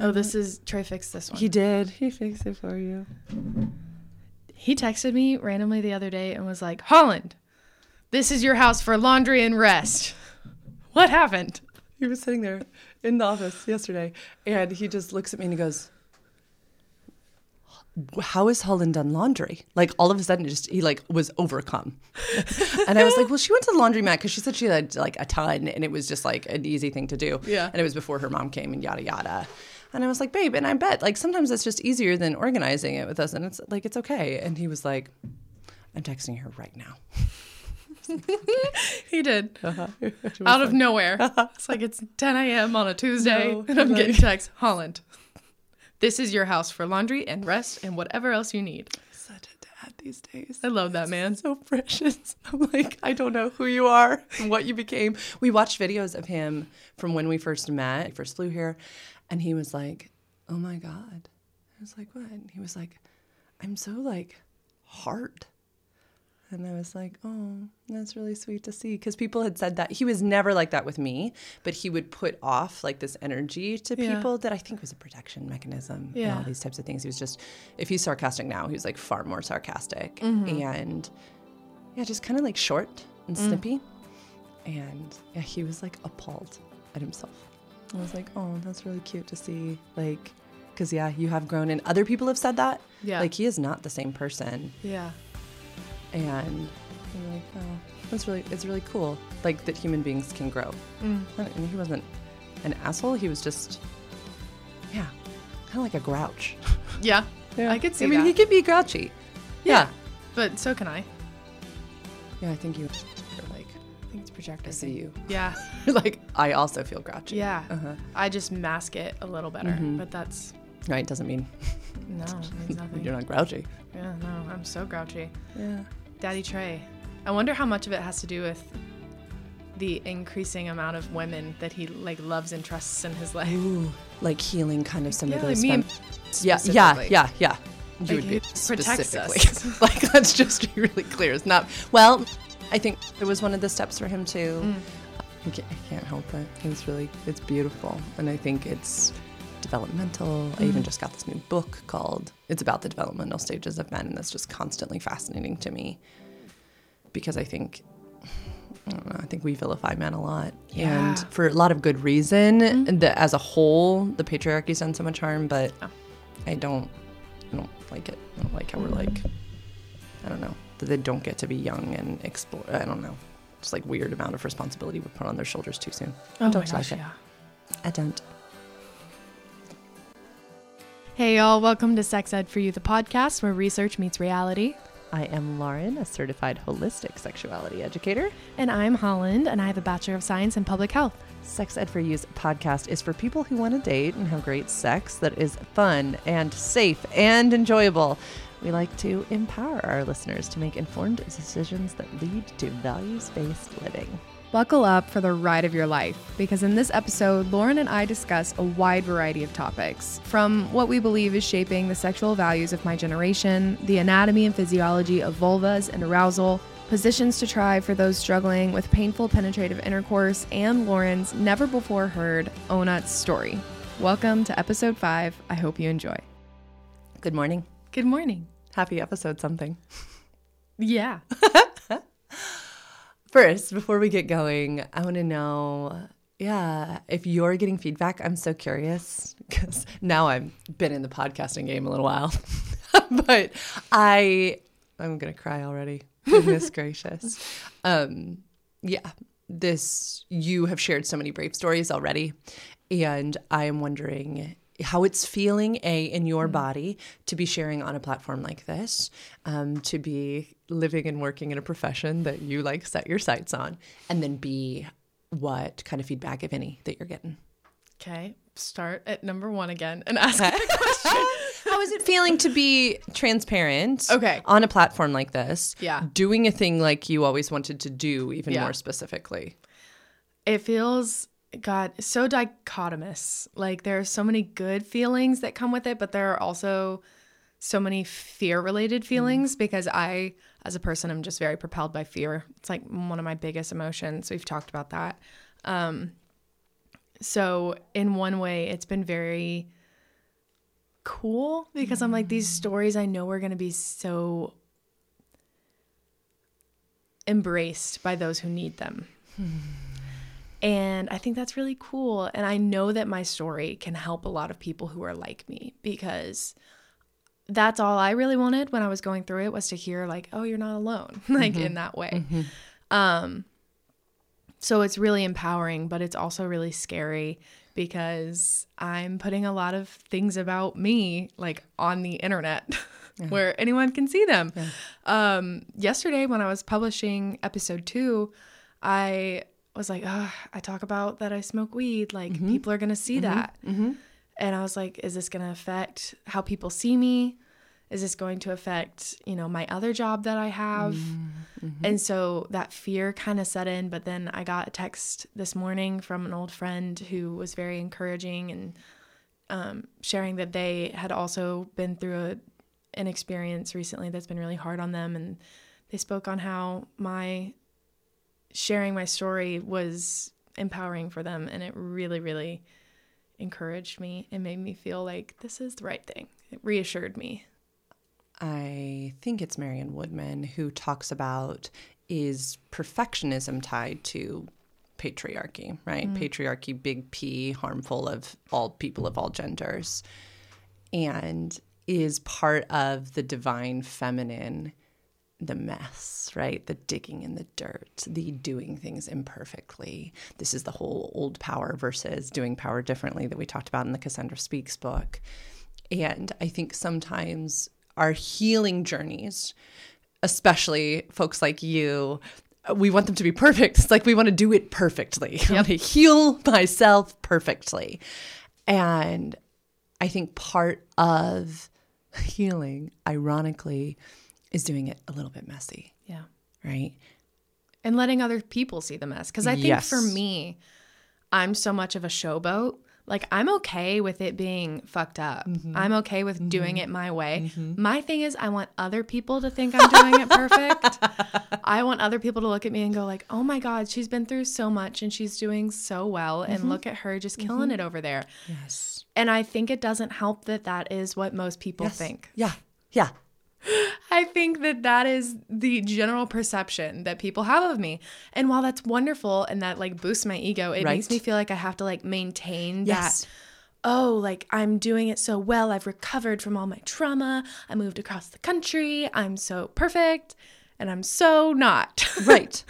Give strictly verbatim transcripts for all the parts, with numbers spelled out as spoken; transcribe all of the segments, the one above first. Oh, this is, Trey fixed this one. He did. He fixed it for you. He texted me randomly the other day and was like, Holland, this is your house for laundry and rest. What happened? He was sitting there in the office yesterday, and he just looks at me and he goes, how has Holland done laundry? Like, all of a sudden, it just he, like, was overcome. And I was like, well, she went to the laundromat because she said she had, like, a ton, and it was just, like, an easy thing to do. Yeah. And it was before her mom came and yada, yada. And I was like, babe, and I bet, like, sometimes that's just easier than organizing it with us, and it's, like, it's okay. And he was like, I'm texting her right now. He did. Uh-huh. Out of like, nowhere. It's like, it's ten a.m. on a Tuesday, no, and I'm like... getting text, Holland, this is your house for laundry and rest and whatever else you need. Such a dad these days. I love that, man. It's so precious. I'm like, I don't know who you are and what you became. We watched videos of him from when we first met, we first flew here, and he was like, oh, my God. I was like, what? And he was like, I'm so, like, hard. And I was like, oh, that's really sweet to see. Because people had said that. He was never like that with me, but he would put off like this energy to yeah. people that I think was a protection mechanism yeah. and all these types of things. He was just, if he's sarcastic now, he was like far more sarcastic. Mm-hmm. And yeah, just kind of like short and mm. snippy. And yeah, he was like appalled at himself. I was like, oh, that's really cute to see. Like, because yeah, you have grown and other people have said that. Yeah. Like he is not the same person. Yeah. And I'm like, oh, that's really, it's really cool, like, that human beings can grow. Mm. And he wasn't an asshole. He was just, yeah, kind of like a grouch. Yeah, yeah. I could see I mean, that. He could be grouchy. Yeah. yeah. But so can I. Yeah, I think you are like, I think it's projected. I see you. Yeah. Like, I also feel grouchy. Yeah. Uh-huh. I just mask it a little better, mm-hmm. but that's... No, it doesn't mean... No, it means nothing. You're not grouchy. Yeah, no, I'm so grouchy. Yeah. Daddy Trey, I wonder how much of it has to do with the increasing amount of women that he like loves and trusts in his life. Ooh, like healing kind of some yeah, of those. Like me fem- yeah, yeah, yeah, yeah. You like would be specifically. Us. Like, let's just be really clear. It's not. Well, I think it was one of the steps for him too. Mm. I, can't, I can't help it. It's really, it's beautiful, and I think it's developmental. Mm. I even just got this new book called, it's about the developmental stages of men, and that's just constantly fascinating to me because I think, I don't know, I think we vilify men a lot. Yeah. And for a lot of good reason, mm-hmm. and the, as a whole, the patriarchy's done so much harm, but oh. I don't, I don't like it. I don't like how we're like, I don't know, that they don't get to be young and explore, I don't know, just like weird amount of responsibility we put on their shoulders too soon. Oh I don't my gosh, like yeah. it. I don't. Hey y'all, welcome to Sex Ed For You, the podcast where research meets reality. I am Lauren, a certified holistic sexuality educator. And I'm Holland, and I have a Bachelor of Science in Public Health. Sex Ed For You's podcast is for people who want to date and have great sex that is fun and safe and enjoyable. We like to empower our listeners to make informed decisions that lead to values-based living. Buckle up for the ride of your life, because in this episode, Lauren and I discuss a wide variety of topics, from what we believe is shaping the sexual values of my generation, the anatomy and physiology of vulvas and arousal, positions to try for those struggling with painful penetrative intercourse, and Lauren's never-before-heard OhNut story. Welcome to episode five. I hope you enjoy. Good morning. Good morning. Happy episode something. Yeah. First, before we get going, I want to know, yeah, if you're getting feedback, I'm so curious because now I've been in the podcasting game a little while, but I, I'm going to cry already. Goodness gracious. Um, yeah, this, you have shared so many brave stories already, and I am wondering how it's feeling, A, in your body to be sharing on a platform like this, um, to be living and working in a profession that you like set your sights on, and then B, what kind of feedback, if any, that you're getting. Okay. Start at number one again and ask okay. the question. How is it feeling to be transparent okay. on a platform like this, yeah. doing a thing like you always wanted to do even yeah. more specifically? It feels... God, so dichotomous. Like, there are so many good feelings that come with it, but there are also so many fear-related feelings mm. because I, as a person, I'm just very propelled by fear. It's like one of my biggest emotions. We've talked about that. Um, so in one way, it's been very cool, because I'm like, these stories I know are going to be so embraced by those who need them. And I think that's really cool. And I know that my story can help a lot of people who are like me, because that's all I really wanted when I was going through it, was to hear like, oh, you're not alone, like mm-hmm. in that way. Mm-hmm. Um, so it's really empowering, but it's also really scary, because I'm putting a lot of things about me like on the internet yeah. where anyone can see them. Yeah. Um, yesterday when I was publishing episode two, I was like, oh, I talk about that I smoke weed. Like mm-hmm. people are going to see mm-hmm. that. Mm-hmm. And I was like, is this going to affect how people see me? Is this going to affect, you know, my other job that I have? Mm-hmm. And so that fear kind of set in. But then I got a text this morning from an old friend who was very encouraging and um, sharing that they had also been through a, an experience recently that's been really hard on them. And they spoke on how my sharing my story was empowering for them. And it really, really encouraged me and made me feel like this is the right thing. It reassured me. I think it's Marion Woodman who talks about, is perfectionism tied to patriarchy, right? Mm. Patriarchy, big P, harmful of all people of all genders, and is part of the divine feminine, the mess, right? The digging in the dirt, the doing things imperfectly. This is the whole old power versus doing power differently that we talked about in the Cassandra Speaks book. And I think sometimes our healing journeys, especially folks like you, we want them to be perfect. It's like we want to do it perfectly. Yep. I want to heal myself perfectly. And I think part of healing, ironically, is doing it a little bit messy. Yeah. Right? And letting other people see the mess. Because I think yes. for me, I'm so much of a showboat. Like, I'm okay with it being fucked up. Mm-hmm. I'm okay with mm-hmm. doing it my way. Mm-hmm. My thing is, I want other people to think I'm doing it perfect. I want other people to look at me and go like, oh my God, she's been through so much and she's doing so well. Mm-hmm. And look at her just killing mm-hmm. it over there. Yes. And I think it doesn't help that that is what most people yes. think. Yeah. Yeah. I think that that is the general perception that people have of me. And while that's wonderful and that like boosts my ego, it right. makes me feel like I have to like maintain yes. that, oh, like I'm doing it so well. I've recovered from all my trauma. I moved across the country. I'm so perfect. And I'm so not. Right.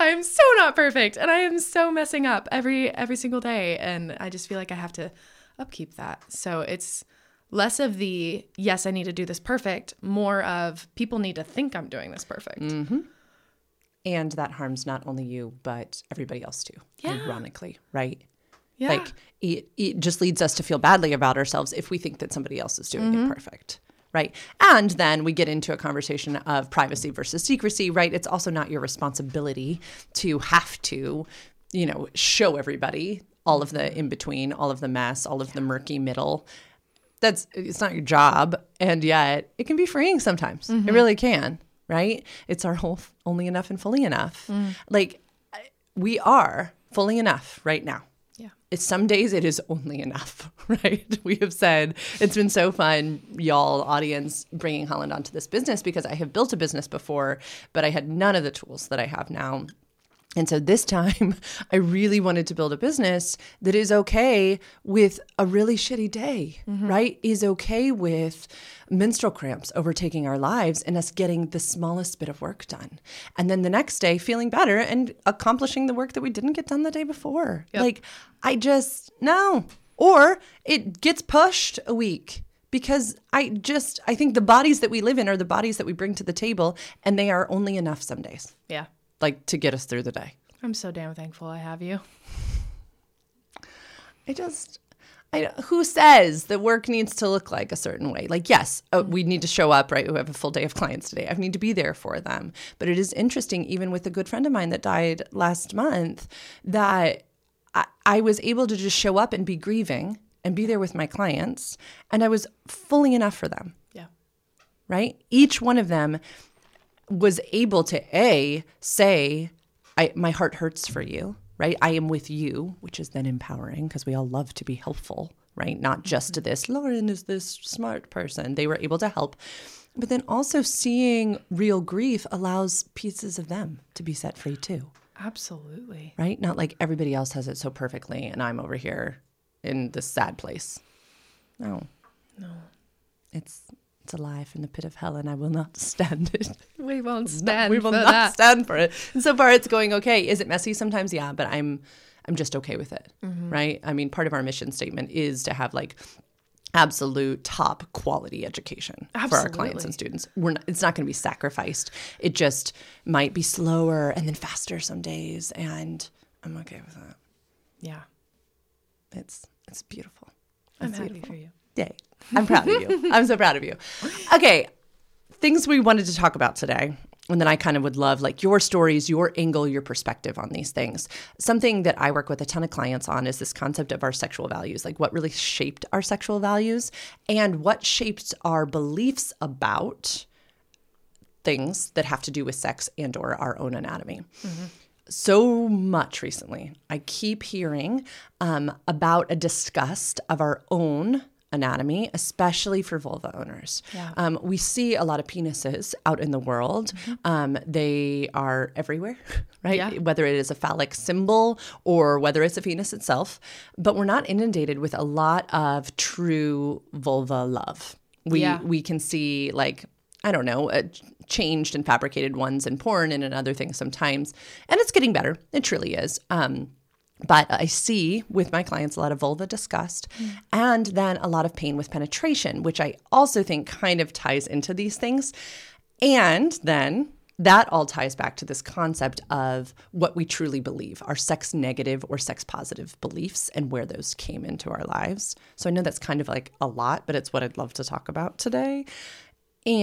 I'm so not perfect. And I am so messing up every every single day. And I just feel like I have to upkeep that. So it's less of the, yes, I need to do this perfect, more of people need to think I'm doing this perfect. Mm-hmm. And that harms not only you, but everybody else too, yeah. ironically, right? Yeah. Like it, it just leads us to feel badly about ourselves if we think that somebody else is doing mm-hmm. it perfect, right? And then we get into a conversation of privacy versus secrecy, right? It's also not your responsibility to have to, you know, show everybody all of the in-between, all of the mess, all of yeah. the murky middle. That's it's not your job, and yet it can be freeing sometimes. Mm-hmm. It really can, right? It's our whole f- only enough and fully enough. Mm. Like we are fully enough right now. Yeah. It's some days it is only enough, right? We have said it's been so fun, y'all, audience, bringing Holland onto this business, because I have built a business before, but I had none of the tools that I have now. And so this time I really wanted to build a business that is okay with a really shitty day, mm-hmm. right? Is okay with menstrual cramps overtaking our lives and us getting the smallest bit of work done. And then the next day feeling better and accomplishing the work that we didn't get done the day before. Yep. Like I just, no. Or it gets pushed a week. Because I just, I think the bodies that we live in are the bodies that we bring to the table, and they are only enough some days. Yeah. Like to get us through the day. I'm so damn thankful I have you. I just, I who says that work needs to look like a certain way? Like, yes, oh, we need to show up, right? We have a full day of clients today. I need to be there for them. But it is interesting, even with a good friend of mine that died last month, that I, I was able to just show up and be grieving and be there with my clients. And I was fully enough for them. Yeah. Right? Each one of them was able to, A, say, I, my heart hurts for you, right? I am with you, which is then empowering because we all love to be helpful, right? Not just to this, Lauren is this smart person. They were able to help. But then also seeing real grief allows pieces of them to be set free too. Absolutely. Right? Not like everybody else has it so perfectly and I'm over here in this sad place. No. No. It's it's a lie from the pit of hell and I will not stand it. We won't stand we will for not that. stand for it. And so far it's going okay. Is it messy sometimes? Yeah, but I'm I'm just okay with it. Mm-hmm. Right? I mean, part of our mission statement is to have like absolute top quality education Absolutely. for our clients and students. We're not, it's not going to be sacrificed. It just might be slower and then faster some days, and I'm okay with that. Yeah, it's it's beautiful. It's I'm happy beautiful. for you. Yay! I'm proud of you. I'm so proud of you. Okay, things we wanted to talk about today. And then I kind of would love like your stories, your angle, your perspective on these things. Something that I work with a ton of clients on is this concept of our sexual values, like what really shaped our sexual values and what shaped our beliefs about things that have to do with sex and or our own anatomy. Mm-hmm. So much recently, I keep hearing um, about a disgust of our own anatomy, especially for vulva owners. Yeah. Um, we see a lot of penises out in the world. Mm-hmm. Um, they are everywhere, right? Yeah. Whether it is a phallic symbol or whether it's a penis itself. But we're not inundated with a lot of true vulva love. We yeah. we can see like, I don't know, uh, changed and fabricated ones in porn and in other things sometimes. And it's getting better. It truly is. Um But I see with my clients a lot of vulva disgust mm. and then a lot of pain with penetration, which I also think kind of ties into these things. And then that all ties back to this concept of what we truly believe, our sex negative or sex positive beliefs and where those came into our lives. So I know that's kind of like a lot, but it's what I'd love to talk about today.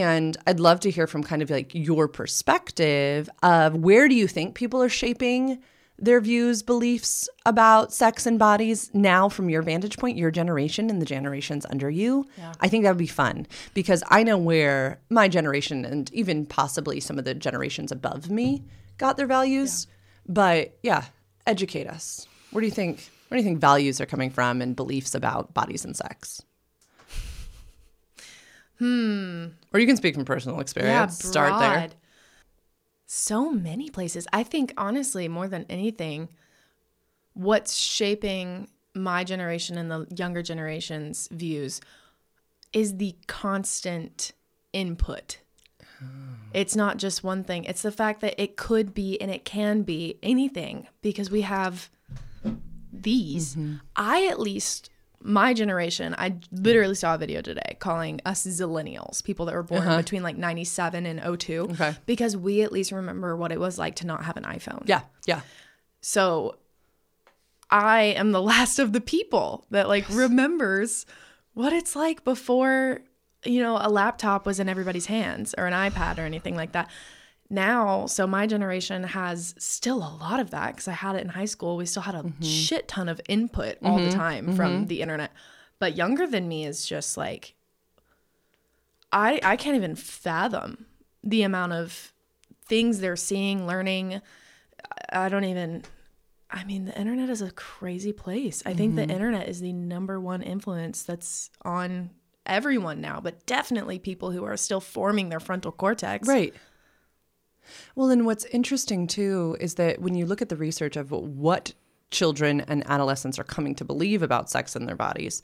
And I'd love to hear from kind of like your perspective of where do you think people are shaping their views, beliefs about sex and bodies now from your vantage point, your generation and the generations under you. Yeah. I think that would be fun because I know where my generation and even possibly some of the generations above me got their values. Yeah. But yeah, educate us. Where do you think, where do you think values are coming from and beliefs about bodies and sex? Hmm. Or you can speak from personal experience. Yeah, Start there. So many places. I think, honestly, more than anything, what's shaping my generation and the younger generation's views is the constant input. Oh. It's not just one thing. It's the fact that it could be and it can be anything because we have these. Mm-hmm. I, at least, my generation, I literally saw a video today calling us Zillenials, people that were born uh-huh. between like ninety-seven and oh two, okay. because we at least remember what it was like to not have an iPhone. Yeah, yeah. So I am the last of the people that like remembers what it's like before, you know, a laptop was in everybody's hands or an iPad or anything like that. Now, so my generation has still a lot of that because I had it in high school. We still had a mm-hmm. shit ton of input all mm-hmm. the time mm-hmm. from the internet. But younger than me is just like, I I can't even fathom the amount of things they're seeing, learning. I don't even, I mean, the internet is a crazy place. I mm-hmm. think the internet is the number one influence that's on everyone now, but definitely people who are still forming their frontal cortex. Right. Well, and what's interesting, too, is that when you look at the research of what children and adolescents are coming to believe about sex and their bodies,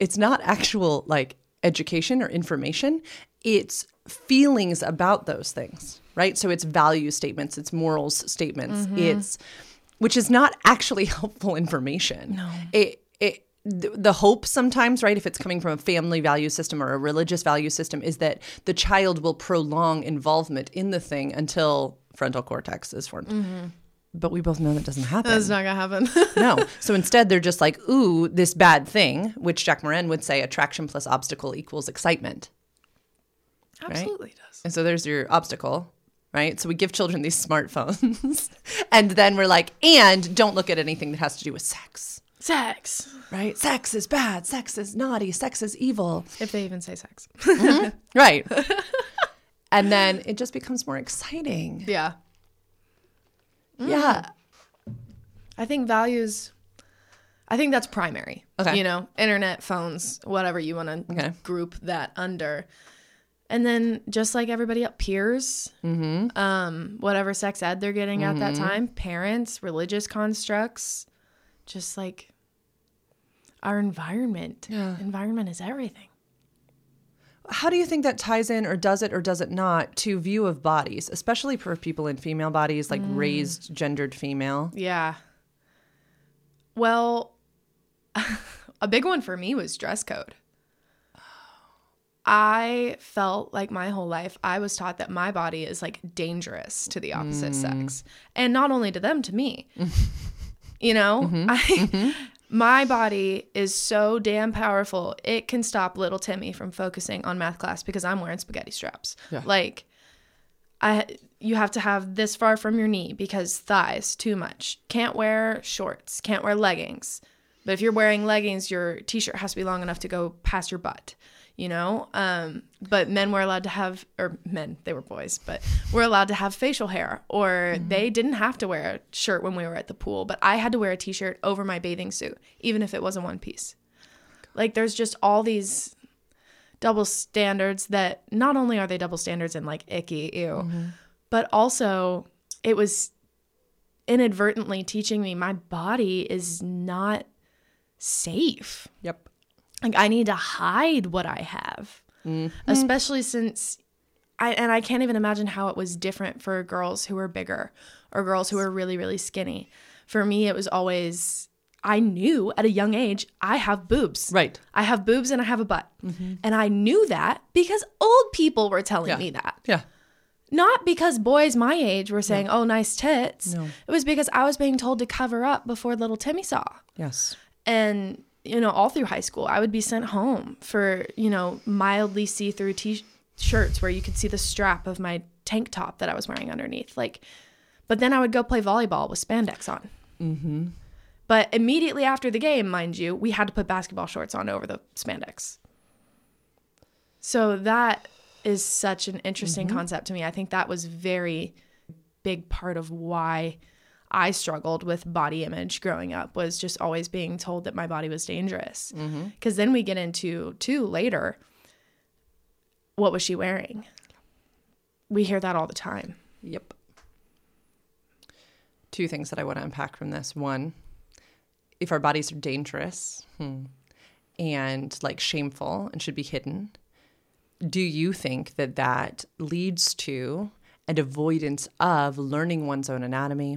it's not actual, like, education or information. It's feelings about those things, right? So it's value statements. It's morals statements. Mm-hmm. It's – which is not actually helpful information. No. It, it, the hope sometimes, right, if it's coming from a family value system or a religious value system, is that the child will prolong involvement in the thing until frontal cortex is formed. Mm-hmm. But we both know that doesn't happen. That's not going to happen. No. So instead, they're just like, ooh, this bad thing, which Jack Morin would say attraction plus obstacle equals excitement. Absolutely right? does. And so there's your obstacle. Right? So we give children these smartphones and then we're like, and don't look at anything that has to do with sex. Sex, right? Sex is bad. Sex is naughty. Sex is evil. If they even say sex. Mm-hmm. Right. And then it just becomes more exciting. Yeah. Mm. Yeah. I think values, I think that's primary. Okay. You know, internet, phones, whatever you want to okay. group that under. And then just like everybody else, peers, mm-hmm. um, whatever sex ed they're getting mm-hmm. at that time, parents, religious constructs, just like our environment. Yeah. Environment is everything. How do you think that ties in, or does it or does it not, to view of bodies, especially for people in female bodies, like mm. raised, gendered female? Yeah. Well, a big one for me was dress code. I felt like my whole life I was taught that my body is like dangerous to the opposite mm. sex. And not only to them, to me. You know, mm-hmm. I... Mm-hmm. My body is so damn powerful. It can stop little Timmy from focusing on math class because I'm wearing spaghetti straps. Yeah. Like, I, you have to have this far from your knee because thighs, too much. Can't wear shorts. Can't wear leggings. But if you're wearing leggings, your t-shirt has to be long enough to go past your butt, you know? Um, but men were allowed to have, or men, they were boys, but were allowed to have facial hair. Or mm-hmm. they didn't have to wear a shirt when we were at the pool, but I had to wear a t-shirt over my bathing suit, even if it was a one piece. Like, there's just all these double standards that not only are they double standards and like icky, ew, mm-hmm. but also it was inadvertently teaching me my body is not safe. Yep. Like, I need to hide what I have, mm-hmm. especially since I, and I can't even imagine how it was different for girls who were bigger or girls who were really, really skinny. For me, it was always, I knew at a young age, I have boobs. Right. I have boobs and I have a butt. Mm-hmm. And I knew that because old people were telling yeah. me that. Yeah. Not because boys my age were saying, no. oh, nice tits. No. It was because I was being told to cover up before little Timmy saw. Yes. And... you know, all through high school, I would be sent home for, you know, mildly see-through t-shirts where you could see the strap of my tank top that I was wearing underneath. Like, but then I would go play volleyball with spandex on. Mm-hmm. But immediately after the game, mind you, we had to put basketball shorts on over the spandex. So that is such an interesting mm-hmm. concept to me. I think that was very big part of why I struggled with body image growing up, was just always being told that my body was dangerous. Because mm-hmm. then we get into, too, later, what was she wearing? We hear that all the time. Yep. Two things that I want to unpack from this. One, if our bodies are dangerous hmm, and, like, shameful and should be hidden, do you think that that leads to an avoidance of learning one's own anatomy,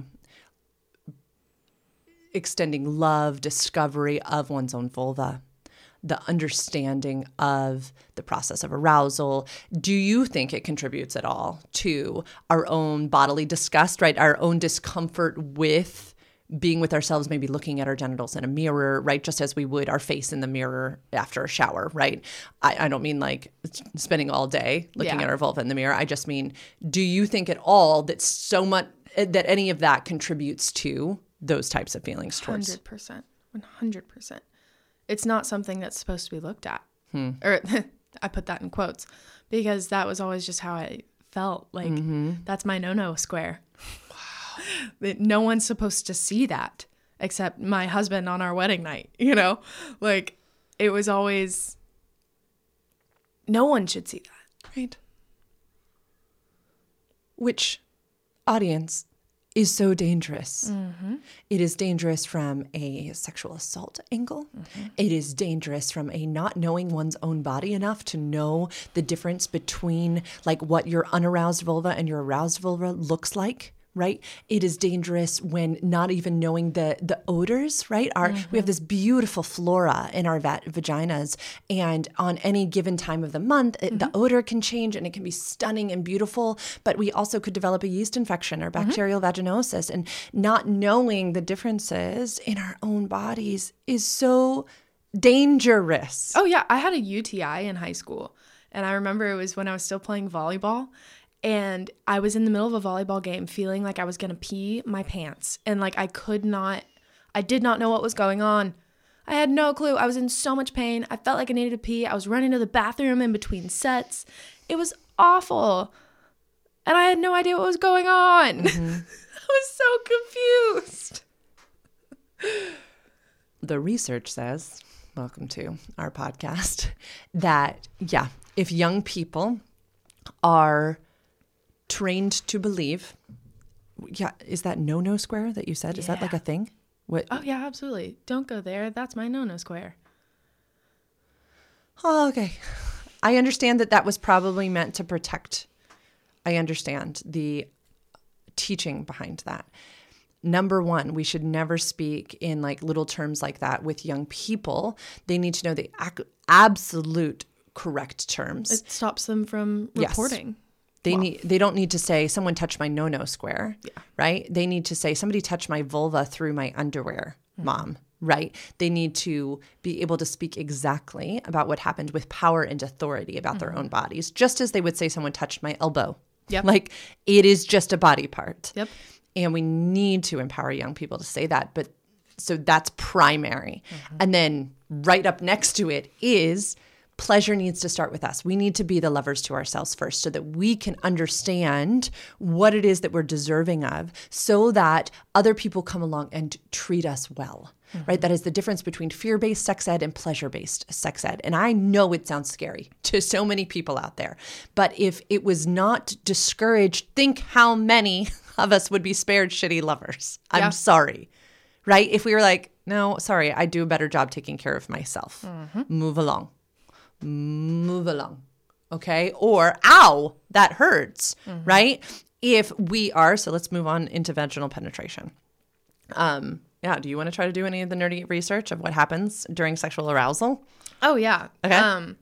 extending love, discovery of one's own vulva, the understanding of the process of arousal? Do you think it contributes at all to our own bodily disgust, right? Our own discomfort with being with ourselves, maybe looking at our genitals in a mirror, right? Just as we would our face in the mirror after a shower, right? I, I don't mean like spending all day looking yeah. at our vulva in the mirror. I just mean, do you think at all that so much, that any of that contributes to those types of feelings towards? one hundred percent. one hundred percent. It's not something that's supposed to be looked at. Hmm. Or I put that in quotes because that was always just how I felt. Like, mm-hmm. that's my no-no square. Wow. No one's supposed to see that except my husband on our wedding night, you know? Like, it was always, no one should see that. Right. Which, audience, is so dangerous. Mm-hmm. It is dangerous from a sexual assault angle. Mm-hmm. It is dangerous from a not knowing one's own body enough to know the difference between like what your unaroused vulva and your aroused vulva looks like, right? It is dangerous when not even knowing the the odors, right? Our, mm-hmm. we have this beautiful flora in our va- vaginas, and on any given time of the month, it, mm-hmm. the odor can change and it can be stunning and beautiful, but we also could develop a yeast infection or bacterial mm-hmm. vaginosis, and not knowing the differences in our own bodies is so dangerous. Oh yeah, I had a U T I in high school, and I remember it was when I was still playing volleyball. And I was in the middle of a volleyball game feeling like I was going to pee my pants. And like I could not, I did not know what was going on. I had no clue. I was in so much pain. I felt like I needed to pee. I was running to the bathroom in between sets. It was awful. And I had no idea what was going on. Mm-hmm. I was so confused. the research says, welcome to our podcast, that, yeah, if young people are trained to believe, yeah, is that no-no square that you said? Yeah. Is that like a thing? What? Oh, yeah, absolutely. Don't go there. That's my no-no square. Oh, okay. I understand that that was probably meant to protect. I understand the teaching behind that. Number one, we should never speak in like little terms like that with young people. They need to know the ac- absolute correct terms. It stops them from reporting. Yes. They wow. need. They don't need to say, someone touched my no-no square, yeah. right? They need to say, somebody touched my vulva through my underwear, mm-hmm. mom, right? They need to be able to speak exactly about what happened with power and authority about mm-hmm. their own bodies, just as they would say, someone touched my elbow. Yep. Like, it is just a body part. Yep. And we need to empower young people to say that. But so that's primary. Mm-hmm. And then right up next to it is pleasure needs to start with us. We need to be the lovers to ourselves first so that we can understand what it is that we're deserving of so that other people come along and treat us well. Mm-hmm. Right? That is the difference between fear-based sex ed and pleasure-based sex ed. And I know it sounds scary to so many people out there, but if it was not discouraged, think how many of us would be spared shitty lovers. I'm yeah. sorry. Right? If we were like, no, sorry, I do a better job taking care of myself. Mm-hmm. Move along. Move along. Okay? Or, ow, that hurts. Mm-hmm. Right? If we are, so let's move on into vaginal penetration. Um, yeah. Do you want to try to do any of the nerdy research of what happens during sexual arousal? Oh, yeah. Okay. Um,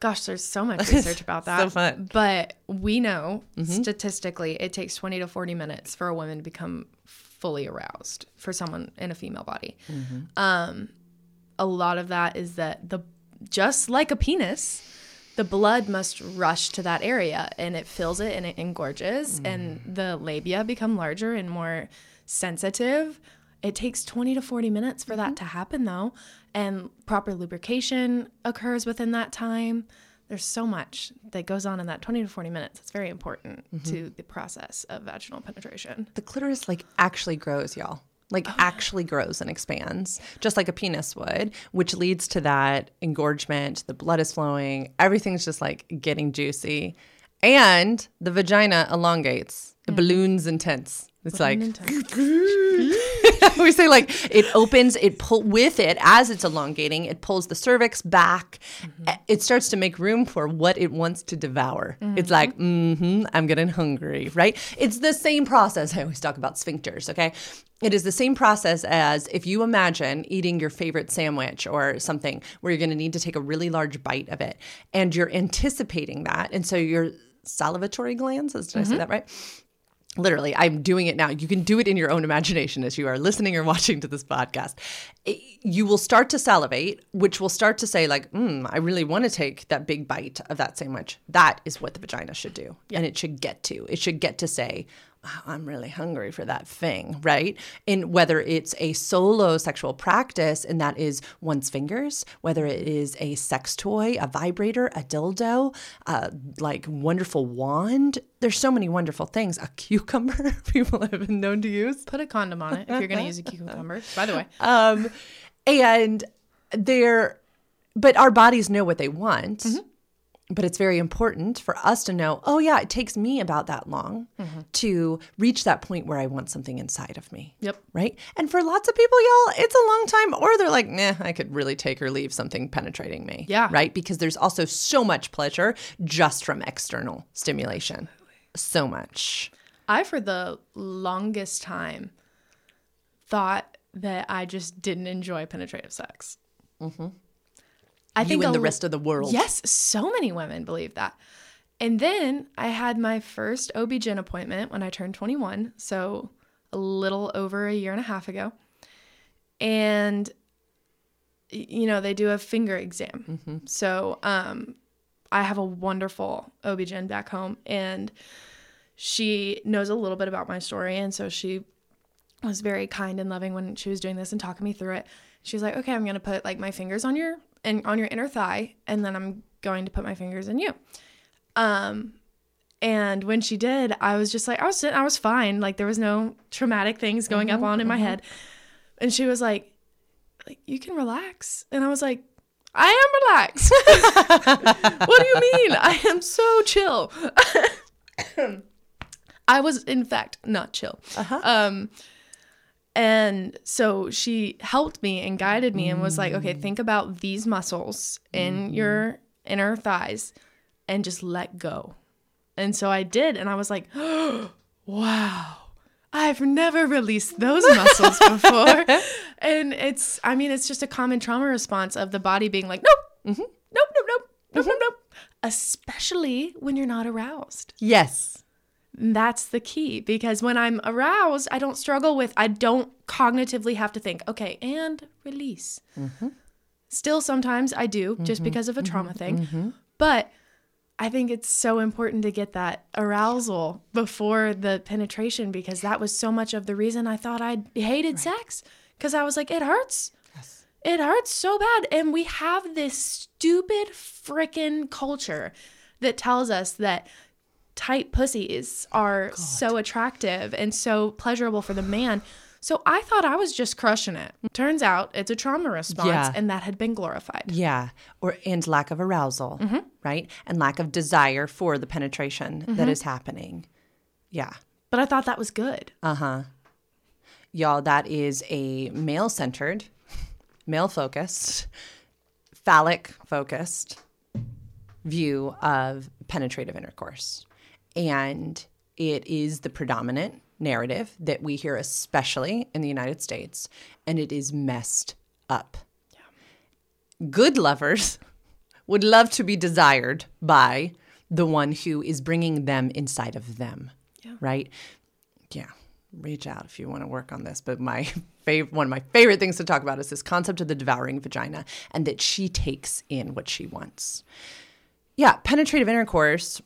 gosh, there's so much research about that. So fun. But we know mm-hmm. statistically it takes twenty to forty minutes for a woman to become fully aroused for someone in a female body. Mm-hmm. Um, a lot of that is that the just like a penis, the blood must rush to that area and it fills it and it engorges mm. and the labia become larger and more sensitive. It takes twenty to forty minutes for mm-hmm. that to happen, though, and proper lubrication occurs within that time. There's so much that goes on in that twenty to forty minutes. It's very important mm-hmm. to the process of vaginal penetration. The clitoris, like, actually grows, y'all. Like, oh, actually no. grows and expands, just like a penis would, which leads to that engorgement. The blood is flowing. Everything's just, like, getting juicy. And the vagina elongates. It mm-hmm. balloons and tents. It's balloon like, we say, like, it opens, it pull with it as it's elongating, it pulls the cervix back. Mm-hmm. It starts to make room for what it wants to devour. Mm-hmm. It's like, mm-hmm, I'm getting hungry, right? It's the same process. I always talk about sphincters, okay? It is the same process as if you imagine eating your favorite sandwich or something where you're going to need to take a really large bite of it, and you're anticipating that. And so your salivatory glands, did mm-hmm. I say that right? Literally, I'm doing it now. You can do it in your own imagination as you are listening or watching to this podcast. It, you will start to salivate, which will start to say like, mm, I really want to take that big bite of that sandwich. That is what the vagina should do. Yeah. And it should get to. It should get to say, wow, I'm really hungry for that thing, right? And whether it's a solo sexual practice, and that is one's fingers, whether it is a sex toy, a vibrator, a dildo, uh, like wonderful wand. There's so many wonderful things. A cucumber people have been known to use. Put a condom on it if you're going to use a cucumber, by the way. Um, and they're, but our bodies know what they want. Mm-hmm. But it's very important for us to know, oh, yeah, it takes me about that long mm-hmm. to reach that point where I want something inside of me. Yep. Right? And for lots of people, y'all, it's a long time. Or they're like, nah, I could really take or leave something penetrating me. Yeah. Right? Because there's also so much pleasure just from external stimulation. So much. I, for the longest time, thought that I just didn't enjoy penetrative sex. Mm-hmm. I you think and the rest of the world. Yes, so many women believe that. And then I had my first O B G Y N appointment when I turned twenty-one, so a little over a year and a half ago. And, you know, they do a finger exam. Mm-hmm. So um, I have a wonderful O B G Y N back home, and she knows a little bit about my story, and so she was very kind and loving when she was doing this and talking me through it. She was like, okay, I'm going to put, like, my fingers on your and on your inner thigh, and then I'm going to put my fingers in you. Um, and when she did, I was just like, I was, I was fine. Like, there was no traumatic things going mm-hmm, up on in mm-hmm. my head. And she was like, like, you can relax. And I was like, I am relaxed. What do you mean? I am so chill. I was, in fact, not chill. Uh-huh. Um, and so she helped me and guided me and was like, okay, think about these muscles in your inner thighs and just let go. And so I did. And I was like, oh, wow. I've never released those muscles before. And it's, I mean, it's just a common trauma response of the body being like, nope, mm-hmm. nope, nope, nope, nope, mm-hmm. nope, nope. Especially when you're not aroused. Yes. That's the key, because when I'm aroused, I don't struggle with, I don't cognitively have to think, okay, and release. Mm-hmm. Still, sometimes I do, mm-hmm. just because of a trauma mm-hmm. thing. Mm-hmm. But I think it's so important to get that arousal before the penetration, because that was so much of the reason I thought I hated right. sex, because I was like, it hurts. Yes. It hurts so bad. And we have this stupid frickin' culture that tells us that tight pussies are God. so attractive and so pleasurable for the man. So I thought I was just crushing it. Turns out it's a trauma response, yeah. and that had been glorified. Yeah, or and lack of arousal, mm-hmm. right? And lack of desire for the penetration mm-hmm. that is happening. Yeah. But I thought that was good. Uh-huh. Y'all, that is a male-centered, male-focused, phallic-focused view of penetrative intercourse. And it is the predominant narrative that we hear, especially in the United States, and it is messed up. Yeah. Good lovers would love to be desired by the one who is bringing them inside of them, yeah. right? Yeah, reach out if you want to work on this. But my fav- one of my favorite things to talk about is this concept of the devouring vagina, and that she takes in what she wants. Yeah, penetrative intercourse.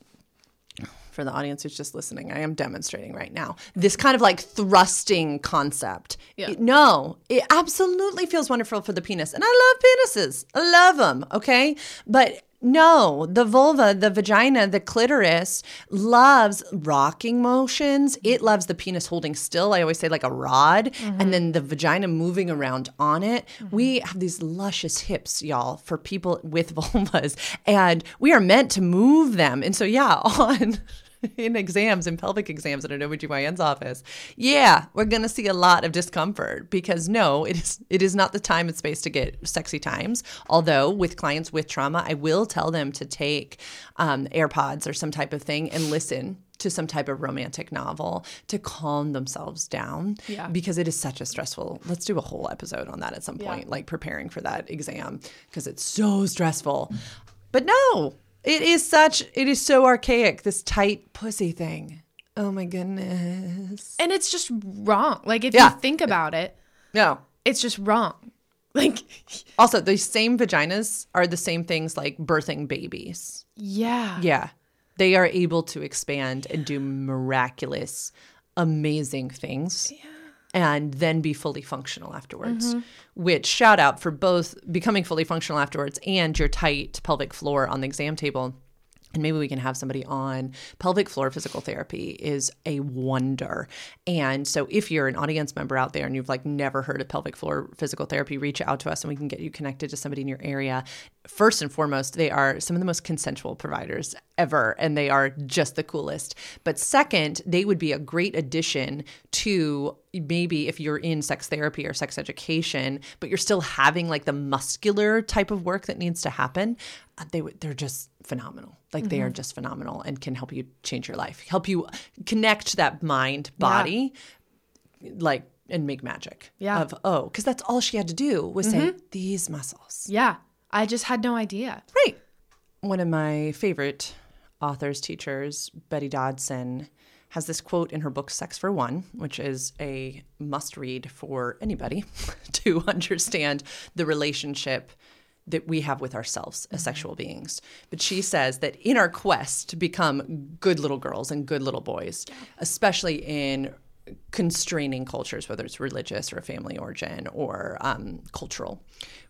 For the audience who's just listening, I am demonstrating right now. This kind of like thrusting concept. Yeah. It, no, it absolutely feels wonderful for the penis. And I love penises. I love them, okay? But no, the vulva, the vagina, the clitoris loves rocking motions. It loves the penis holding still. I always say like a rod. Mm-hmm. And then the vagina moving around on it. Mm-hmm. We have these luscious hips, y'all, for people with vulvas. And we are meant to move them. And so, yeah, on... in exams, in pelvic exams at an O B G Y N's office, yeah, we're going to see a lot of discomfort, because no, it is it is not the time and space to get sexy times. Although with clients with trauma, I will tell them to take um, AirPods or some type of thing and listen to some type of romantic novel to calm themselves down, yeah. because it is such a stressful, let's do a whole episode on that at some point, yeah. like preparing for that exam, because it's so stressful. But no. It is such, it is so archaic, this tight pussy thing. Oh my goodness. And it's just wrong. Like if yeah. you think about it, no, it's just wrong. Like also, the same vaginas are the same things like birthing babies. Yeah. Yeah. They are able to expand yeah. and do miraculous, amazing things. Yeah. And then be fully functional afterwards, mm-hmm. which shout out for both becoming fully functional afterwards and your tight pelvic floor on the exam table. And maybe we can have somebody on. Pelvic floor physical therapy is a wonder. And so if you're an audience member out there and you've like never heard of pelvic floor physical therapy, reach out to us and we can get you connected to somebody in your area. First and foremost, they are some of the most consensual providers ever, and they are just the coolest. But second, they would be a great addition to maybe if you're in sex therapy or sex education, but you're still having like the muscular type of work that needs to happen. They would, they're just phenomenal. Like mm-hmm. they are just phenomenal and can help you change your life, help you connect that mind, body, yeah. like, and make magic yeah. of, oh, because that's all she had to do was mm-hmm. say these muscles. Yeah. I just had no idea. Right. One of my favorite authors, teachers, Betty Dodson, has this quote in her book, Sex for One, which is a must read for anybody to understand the relationship that we have with ourselves as sexual beings. But she says that in our quest to become good little girls and good little boys, especially in constraining cultures, whether it's religious or a family origin or um, cultural,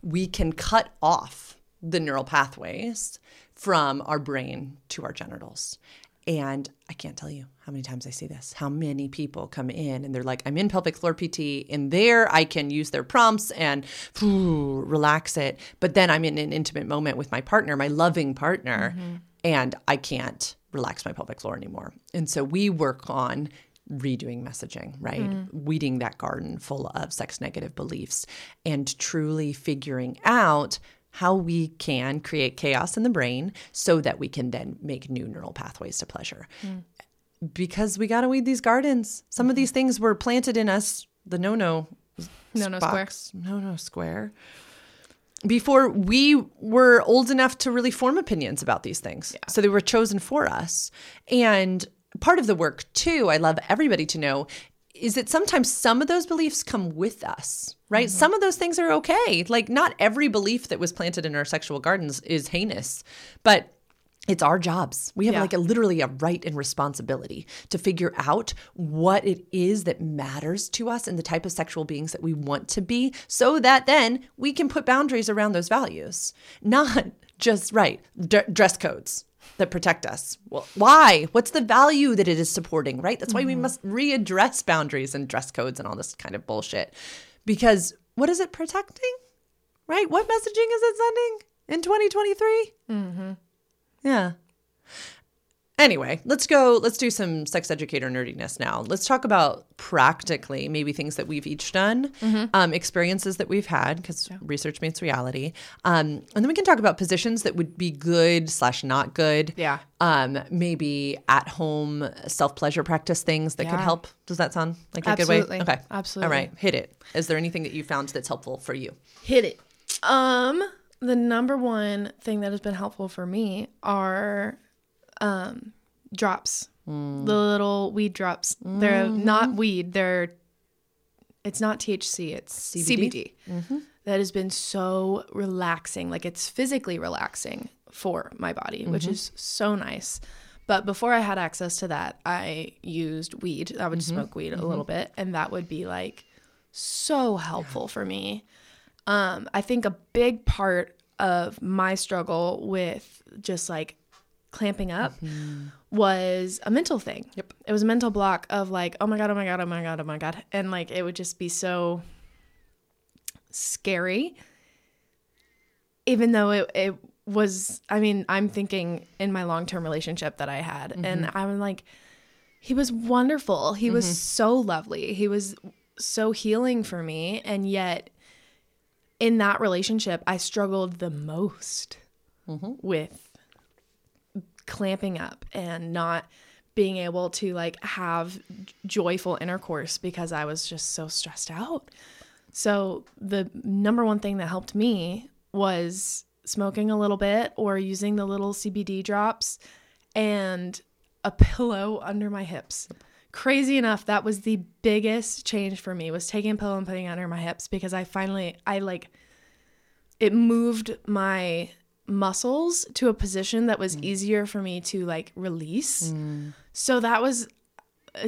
we can cut off the neural pathways from our brain to our genitals. And I can't tell you how many times I see this, how many people come in and they're like, I'm in pelvic floor P T, and there I can use their prompts and phew, relax it. But then I'm in an intimate moment with my partner, my loving partner, mm-hmm. and I can't relax my pelvic floor anymore. And so we work on redoing messaging, right? Mm-hmm. Weeding that garden full of sex negative beliefs and truly figuring out how we can create chaos in the brain so that we can then make new neural pathways to pleasure. Mm. Because we got to weed these gardens. Some mm-hmm. of these things were planted in us, the no-no no-no square. No-no square. Before we were old enough to really form opinions about these things. Yeah. So they were chosen for us. And part of the work, too, I love everybody to know, is that sometimes some of those beliefs come with us, right? Mm-hmm. Some of those things are okay. Like, not every belief that was planted in our sexual gardens is heinous, but it's our jobs. We have yeah. like a, literally a right and responsibility to figure out what it is that matters to us and the type of sexual beings that we want to be so that then we can put boundaries around those values, not just, right, d- dress codes that protect us. Well, why? What's the value that it is supporting, right? That's why mm-hmm. we must readdress boundaries and dress codes and all this kind of bullshit. Because what is it protecting, right? What messaging is it sending in twenty twenty-three? Mm-hmm. Yeah. Anyway, let's go, let's do some sex educator nerdiness now. Let's talk about practically maybe things that we've each done, mm-hmm. um, experiences that we've had, because yeah. research meets reality. Um, and then we can talk about positions that would be good slash not good. Yeah. Um, maybe at-home self-pleasure practice things that yeah. could help. Does that sound like a Absolutely. Good way? Okay. Absolutely. All right. Hit it. Is there anything that you found that's helpful for you? Hit it. Um, the number one thing that has been helpful for me are... Um, drops, mm. the little weed drops. Mm-hmm. They're not weed. They're, it's not T H C. It's C B D. C B D. Mm-hmm. That has been so relaxing. Like, it's physically relaxing for my body, mm-hmm. which is so nice. But before I had access to that, I used weed. I would mm-hmm. smoke weed mm-hmm. a little bit, and that would be like so helpful yeah. for me. Um, I think a big part of my struggle with just like clamping up mm-hmm. was a mental thing. Yep. It was a mental block of like, oh my God, oh my God, oh my God, oh my God. And like, it would just be so scary, even though it, it was, I mean, I'm thinking in my long-term relationship that I had mm-hmm. and I'm like, he was wonderful. He mm-hmm. was so lovely. He was so healing for me. And yet in that relationship, I struggled the most mm-hmm. with clamping up and not being able to like have joyful intercourse because I was just so stressed out. So the number one thing that helped me was smoking a little bit or using the little C B D drops and a pillow under my hips. Crazy enough, that was the biggest change for me, was taking a pillow and putting it under my hips, because I finally, I like, it moved my muscles to a position that was mm. easier for me to like release. Mm. So that was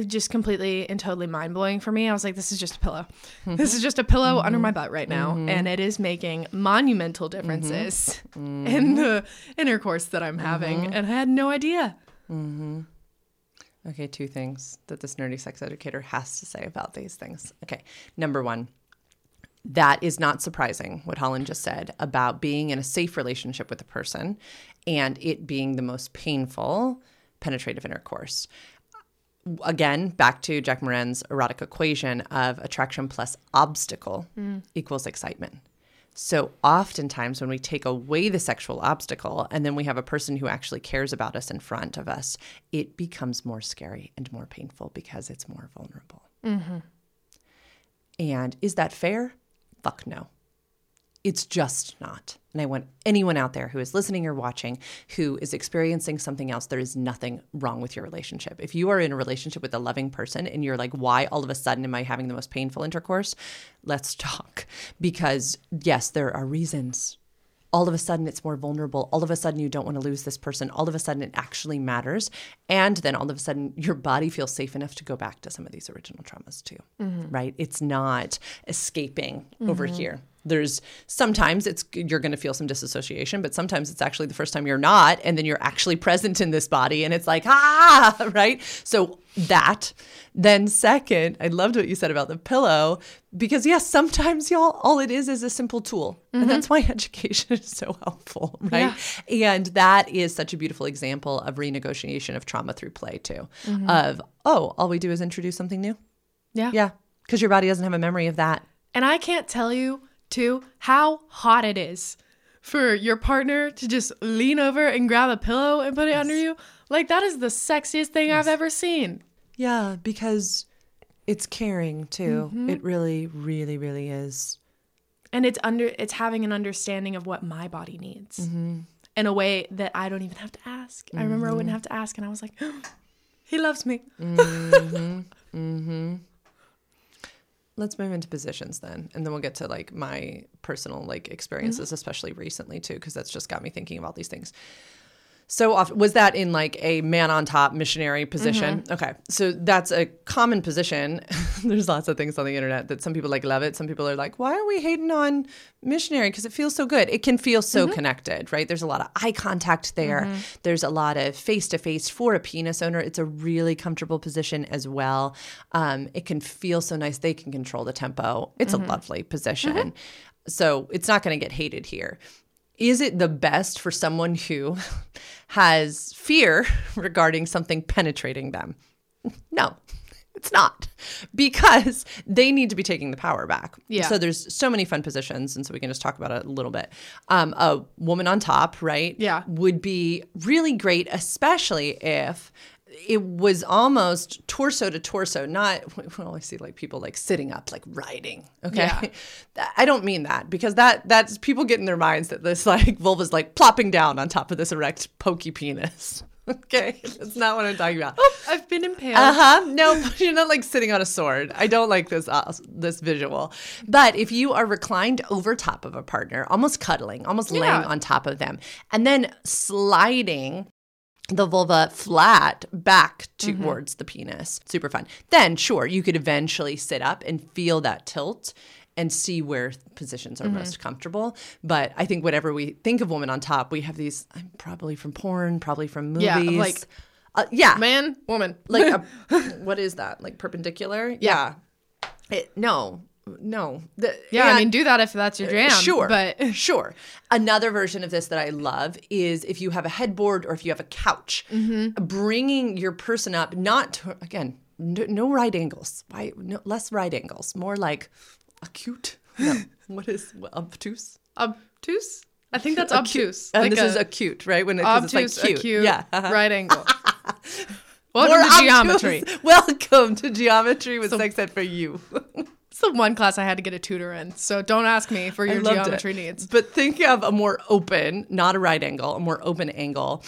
just completely and totally mind-blowing for me. I was like, this is just a pillow. Mm-hmm. This is just a pillow mm-hmm. under my butt right now. Mm-hmm. And it is making monumental differences mm-hmm. in the intercourse that I'm having. Mm-hmm. And I had no idea. Mm-hmm. Okay. Two things that this nerdy sex educator has to say about these things. Okay. Number one. That is not surprising, what Holland just said, about being in a safe relationship with a person and it being the most painful penetrative intercourse. Again, back to Jack Morin's erotic equation of attraction plus obstacle mm. equals excitement. So oftentimes when we take away the sexual obstacle and then we have a person who actually cares about us in front of us, it becomes more scary and more painful because it's more vulnerable. Mm-hmm. And is that fair? Fuck no. It's just not. And I want anyone out there who is listening or watching who is experiencing something else, there is nothing wrong with your relationship. If you are in a relationship with a loving person and you're like, why all of a sudden am I having the most painful intercourse? Let's talk. Because yes, there are reasons. all of a sudden it's more vulnerable. All of a sudden you don't want to lose this person. All of a sudden it actually matters. And then all of a sudden your body feels safe enough to go back to some of these original traumas too, mm-hmm. right? It's not escaping mm-hmm. over here. There's sometimes it's you're going to feel some disassociation, but sometimes it's actually the first time you're not, and then you're actually present in this body, and it's like, ah, right? So that. Then second, I loved what you said about the pillow, because yes, sometimes y'all, all it is is a simple tool. Mm-hmm. And that's why education is so helpful, right? Yeah. And that is such a beautiful example of renegotiation of trauma through play too, mm-hmm. of, oh, all we do is introduce something new. Yeah. Yeah. Because your body doesn't have a memory of that. And I can't tell you to how hot it is for your partner to just lean over and grab a pillow and put it yes. under you. Like, that is the sexiest thing yes. I've ever seen. Yeah, because it's caring too. Mm-hmm. It really, really, really is. And it's under it's having an understanding of what my body needs mm-hmm. in a way that I don't even have to ask. Mm-hmm. I remember I wouldn't have to ask, and I was like, oh, he loves me. Mm-hmm. mm-hmm. Let's move into positions then, and then we'll get to like my personal like experiences, mm-hmm. especially recently too, because that's just got me thinking about these things. So often, was that in like a man on top missionary position? Mm-hmm. Okay, so that's a common position. There's lots of things on the internet that some people like love it. Some people are like, why are we hating on missionary? Because it feels so good. It can feel so mm-hmm. connected, right? There's a lot of eye contact there. Mm-hmm. There's a lot of face-to-face for a penis owner. It's a really comfortable position as well. Um, it can feel so nice. They can control the tempo. It's mm-hmm. a lovely position. Mm-hmm. So it's not going to get hated here. Is it the best for someone who has fear regarding something penetrating them? No, it's not, because they need to be taking the power back. Yeah. So there's so many fun positions, and so we can just talk about it a little bit. Um, a woman on top, right? Yeah. Would be really great, especially if it was almost torso to torso, not we always see like people like sitting up, like riding. Okay. Yeah. I don't mean that, because that that's people get in their minds that this like vulva's like plopping down on top of this erect pokey penis. Okay. That's not what I'm talking about. Oh, I've been impaled. Uh-huh. No, you're not like sitting on a sword. I don't like this uh, this visual. But if you are reclined over top of a partner, almost cuddling, almost yeah. laying on top of them, and then sliding the vulva flat back towards mm-hmm. the penis. Super fun. Then, sure, you could eventually sit up and feel that tilt and see where positions are mm-hmm. most comfortable. But I think whenever we think of woman on top, we have these, I'm probably from porn, probably from movies. Yeah, like, uh, yeah. man, woman. Like, a, what is that? Like perpendicular? Yeah. yeah. It, no. No. The, yeah, and, I mean, do that if that's your jam. Sure. But sure. Another version of this that I love is if you have a headboard or if you have a couch, mm-hmm. bringing your person up, not, to, again, no, no right angles. Why? No, less right angles. More like acute. No. What is what, obtuse? Obtuse? I think that's obtuse. Like and this a, is acute, right? When it, obtuse, it's like cute. Acute, yeah. Uh-huh. Right angle. Welcome More to obtuse. Geometry. Welcome to geometry with so, Sex Ed For You. It's the one class I had to get a tutor in, so don't ask me for your geometry it. needs. But think of a more open, not a right angle, a more open angle.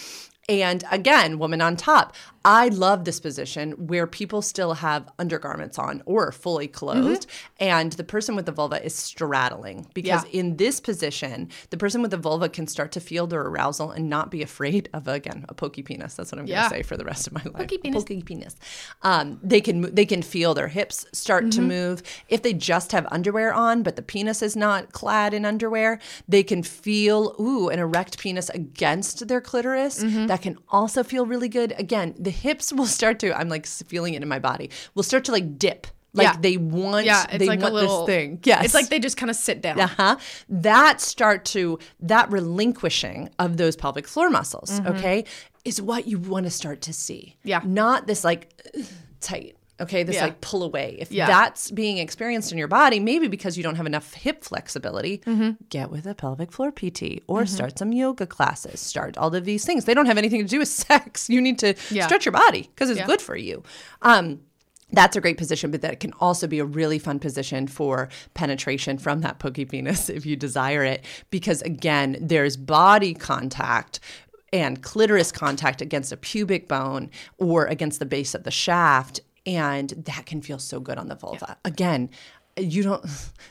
And again, woman on top. I love this position where people still have undergarments on or fully clothed, mm-hmm. and the person with the vulva is straddling. Because yeah. in this position, the person with the vulva can start to feel their arousal and not be afraid of, again, a pokey penis. That's what I'm yeah. going to say for the rest of my life. Pokey penis. Pokey penis. Um, they can they can feel their hips start mm-hmm. to move. If they just have underwear on, but the penis is not clad in underwear, they can feel, ooh, an erect penis against their clitoris. Mm-hmm. That can also feel really good. Again, the hips will start to, I'm like feeling it in my body, will start to like dip. Like yeah. they want, yeah, it's they like want a little, this thing. Yes. It's like they just kind of sit down. Uh-huh. That start to, that relinquishing of those pelvic floor muscles, mm-hmm. okay, is what you want to start to see. Yeah. Not this like tight. Okay, this yeah. like pull away. If yeah. that's being experienced in your body, maybe because you don't have enough hip flexibility, mm-hmm. get with a pelvic floor P T or mm-hmm. start some yoga classes, start all of these things. They don't have anything to do with sex. You need to yeah. stretch your body because it's yeah. good for you. Um, that's a great position, but that can also be a really fun position for penetration from that pokey penis if you desire it, because again, there's body contact and clitoris contact against a pubic bone or against the base of the shaft. And that can feel so good on the vulva. Yeah. Again, you don't,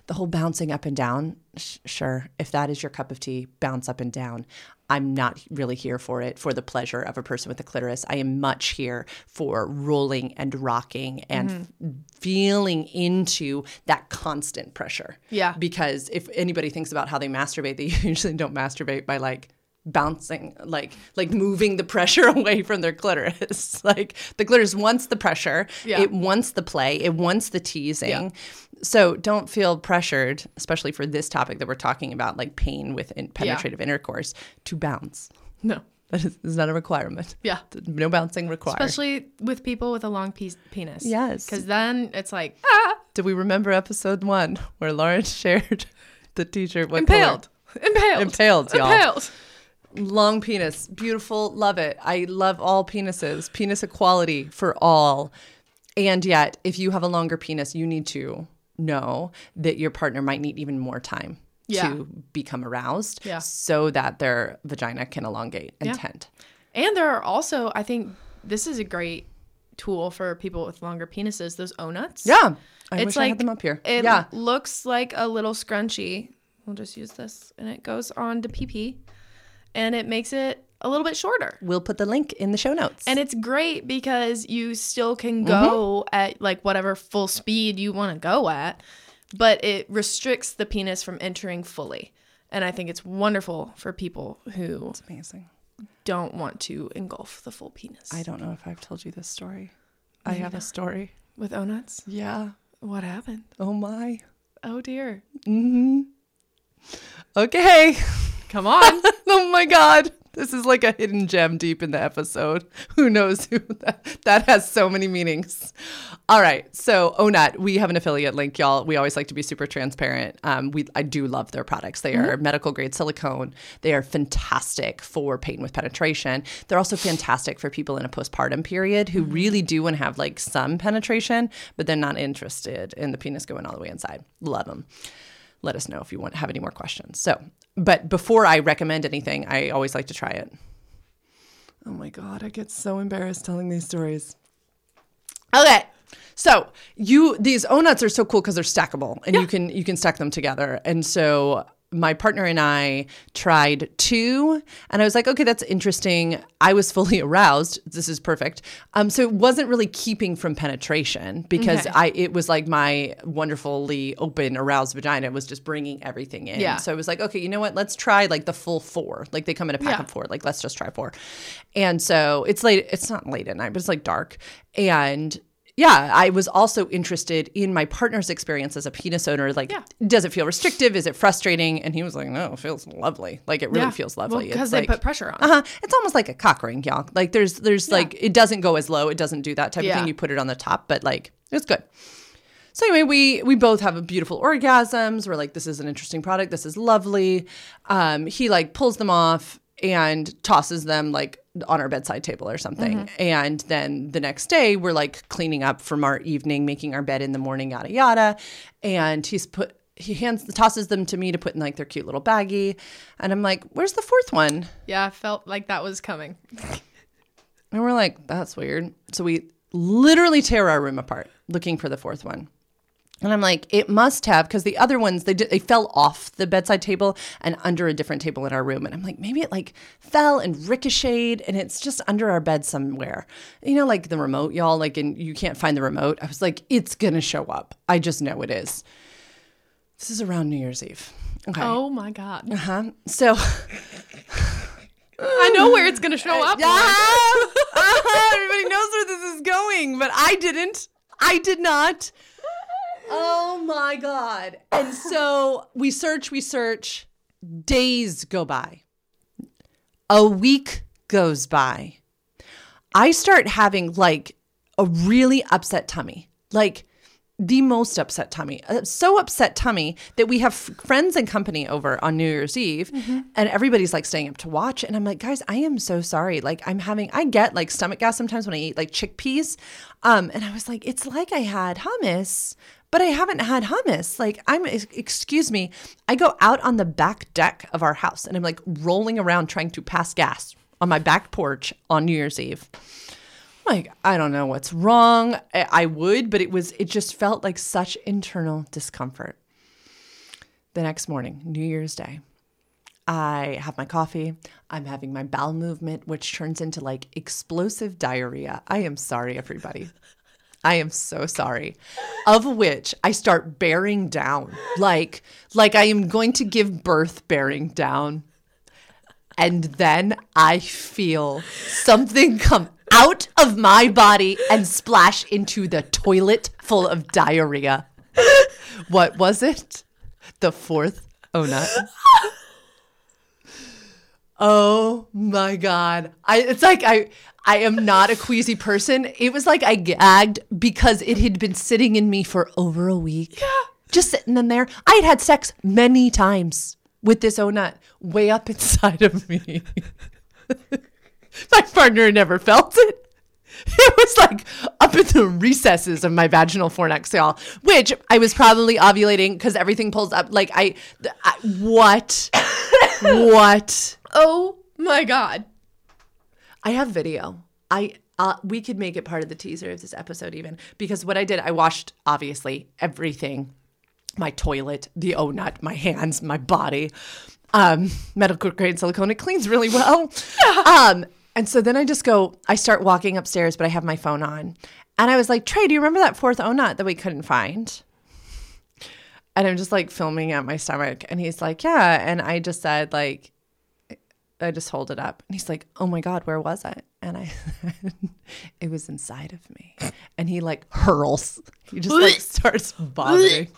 the whole bouncing up and down, sh- sure, if that is your cup of tea, bounce up and down. I'm not really here for it, for the pleasure of a person with a clitoris. I am much here for rolling and rocking and mm-hmm. feeling into that constant pressure. Yeah. Because if anybody thinks about how they masturbate, they usually don't masturbate by like bouncing, like like moving the pressure away from their clitoris. Like the clitoris wants the pressure. Yeah. It wants the play. It wants the teasing. Yeah. So don't feel pressured, especially for this topic that we're talking about, like pain with in- penetrative yeah. intercourse, to bounce. No. That is, is not a requirement. Yeah. No bouncing required. Especially with people with a long pe- penis. Yes. Because then it's like, ah. Do we remember episode one where Lauren shared the t-shirt? What Impaled. Color? Impaled. Impaled, y'all. Impaled. Long penis. Beautiful. Love it. I love all penises. Penis equality for all. And yet, if you have a longer penis, you need to know that your partner might need even more time yeah. to become aroused yeah. so that their vagina can elongate and yeah. tend. And there are also, I think this is a great tool for people with longer penises, those OhNuts. Yeah. I it's wish like, I had them up here. It yeah. looks like a little scrunchie. We'll just use this. And it goes on to pee-pee. And it makes it a little bit shorter. We'll put the link in the show notes. And it's great because you still can go mm-hmm. at like whatever full speed you want to go at, but it restricts the penis from entering fully. And I think it's wonderful for people who it's amazing. Don't want to engulf the full penis. I don't know if I've told you this story. I, I have know. a story. With OhNuts? Yeah. What happened? Oh my. Oh dear. Mm-hmm. Okay. Come on. Oh my God. This is like a hidden gem deep in the episode. Who knows who that, that has so many meanings. All right. So OhNut, we have an affiliate link, y'all. We always like to be super transparent. Um, we I do love their products. They mm-hmm. are medical grade silicone. They are fantastic for pain with penetration. They're also fantastic for people in a postpartum period who really do want to have like some penetration, but they're not interested in the penis going all the way inside. Love them. Let us know if you want have any more questions. So, but before I recommend anything, I always like to try it. Oh my God, I get so embarrassed telling these stories. Okay. So you, these OhNuts are so cool because they're stackable and yeah. you can, you can stack them together. And so my partner and I tried two and I was like, okay, that's interesting. I was fully aroused. This is perfect. Um, so it wasn't really keeping from penetration because okay. I, it was like my wonderfully open aroused vagina was just bringing everything in. Yeah. So I was like, okay, you know what? Let's try like the full four. Like they come in a pack yeah. of four. Like let's just try four. And so it's late. It's not late at night, but it's like dark. And yeah, I was also interested in my partner's experience as a penis owner. Like, yeah. does it feel restrictive? Is it frustrating? And he was like, no, it feels lovely. Like, it really yeah. feels lovely. Because well, they like, put pressure on. Uh-huh. It's almost like a cock ring, y'all. Like, there's, there's yeah. like, it doesn't go as low. It doesn't do that type yeah. of thing. You put it on the top, but like, it's good. So anyway, we we both have a beautiful orgasms. We're like, this is an interesting product. This is lovely. Um, he like pulls them off and tosses them like on our bedside table or something. Mm-hmm. And then the next day we're like cleaning up from our evening, making our bed in the morning, yada, yada. And he's put, he hands, tosses them to me to put in like their cute little baggie. And I'm like, where's the fourth one? Yeah. I felt like that was coming. And we're like, that's weird. So we literally tear our room apart looking for the fourth one. And I'm like, it must have, because the other ones, they did, they fell off the bedside table and under a different table in our room. And I'm like, maybe it like fell and ricocheted and it's just under our bed somewhere. You know, like the remote, y'all, like, and you can't find the remote. I was like, it's going to show up. I just know it is. This is around New Year's Eve. Okay. Oh my God. Uh-huh. So... I know where it's going to show up. Yeah. Uh-huh. Everybody knows where this is going, but I didn't. I did not. Oh my God. And so we search, we search. Days go by. A week goes by. I start having like a really upset tummy, like the most upset tummy, so upset tummy that we have friends and company over on New Year's Eve mm-hmm. and everybody's like staying up to watch. And I'm like, guys, I am so sorry. Like I'm having, I get like stomach gas sometimes when I eat like chickpeas. Um, and I was like, it's like I had hummus. But I haven't had hummus. Like, I'm, excuse me, I go out on the back deck of our house and I'm like rolling around trying to pass gas on my back porch on New Year's Eve. like, I don't know what's wrong. I, I would, but it was, it just felt like such internal discomfort. The next morning, New Year's Day, I have my coffee. I'm having my bowel movement, which turns into like explosive diarrhea. I am sorry, everybody. I am so sorry. Of which I start bearing down, like, like I am going to give birth bearing down. And then I feel something come out of my body and splash into the toilet full of diarrhea. What was it? The fourth OhNut. Oh my God. I, it's like I I am not a queasy person. It was like I gagged because it had been sitting in me for over a week. Yeah. Just sitting in there. I had had sex many times with this OhNut way up inside of me. My partner never felt it. It was like up in the recesses of my vaginal fornix, y'all, which I was probably ovulating because everything pulls up. Like I, I what? What? Oh my God. I have video. I uh, we could make it part of the teaser of this episode even, because what I did, I washed obviously everything. My toilet, the OhNut, my hands, my body. Um, medical grade silicone, it cleans really well. Um, and so then I just go, I start walking upstairs, but I have my phone on. And I was like, Trey, do you remember that fourth OhNut that we couldn't find? And I'm just like filming at my stomach. And he's like, yeah. And I just said like, I just hold it up. And he's like, oh my God, where was I? And I, it was inside of me. And he like hurls. He just like starts vomiting.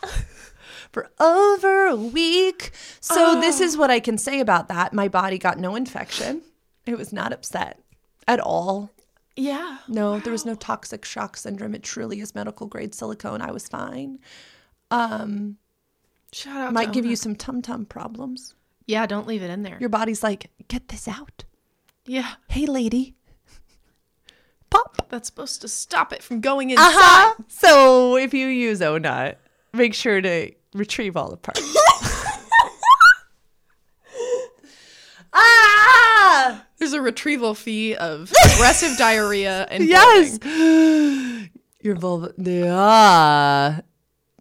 For over a week. So oh. This is what I can say about that. My body got no infection. It was not upset at all. Yeah. No, wow. There was no toxic shock syndrome. It truly is medical grade silicone. I was fine. Um, Shout out. Might give you some tum-tum problems. Yeah, don't leave it in there. Your body's like, get this out. Yeah. Hey, lady. Pop. That's supposed to stop it from going inside. Uh-huh. So if you use OhNut, make sure to retrieve all the parts. Ah! There's a retrieval fee of aggressive diarrhea and yes, bloating. Your vulva. Yeah.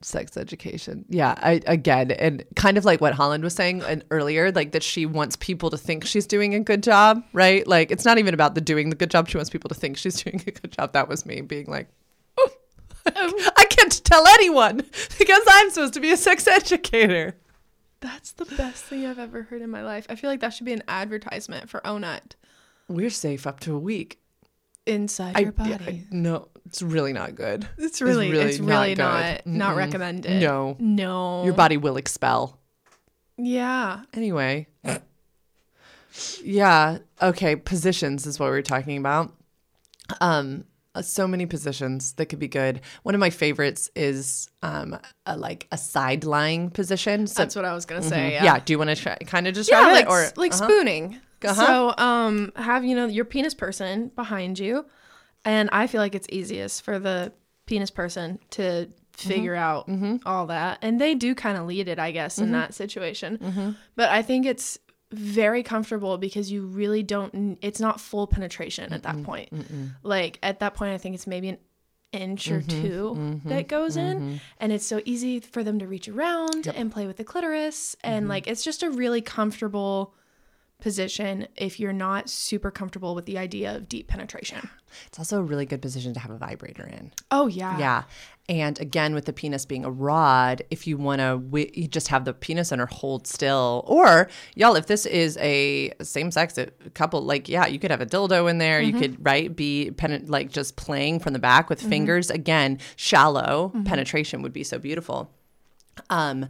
Sex education. Yeah, I, again, and kind of like what Holland was saying and earlier, like that she wants people to think she's doing a good job, right? Like it's not even about the doing the good job. She wants people to think she's doing a good job. That was me being like, oh, I can't tell anyone because I'm supposed to be a sex educator. That's the best thing I've ever heard in my life. I feel like that should be an advertisement for OhNut. We're safe up to a week. Inside your I, body. I, no, it's really not good. It's really, it's really, it's really not, not, not recommended. No. No. Your body will expel. Yeah. Anyway. Yeah. Okay. Positions is what we were talking about. Um, so many positions that could be good. One of my favorites is um, a, like a side lying position. So, that's what I was going to say. Mm-hmm. Yeah. yeah. Do you want to try, kind of describe yeah, like, it? Or, like uh-huh. spooning. Uh-huh. So um, have, you know, your penis person behind you. And I feel like it's easiest for the penis person to figure mm-hmm. out mm-hmm. all that. And they do kind of lead it, I guess, mm-hmm. in that situation. Mm-hmm. But I think it's very comfortable because you really don't, it's not full penetration mm-mm. at that point. Mm-mm. Like at that point, I think it's maybe an inch or mm-hmm. two mm-hmm. that goes mm-hmm. in. And it's so easy for them to reach around yep. and play with the clitoris. And mm-hmm. like, it's just a really comfortable position if you're not super comfortable with the idea of deep penetration. It's also a really good position to have a vibrator in. Oh, yeah. Yeah. And again, with the penis being a rod, if you want to w- you just have the penis under hold still. Or, y'all, if this is a same-sex couple, like, yeah, you could have a dildo in there. Mm-hmm. You could, right, be pen- like just playing from the back with mm-hmm. fingers. Again, shallow mm-hmm. penetration would be so beautiful. Um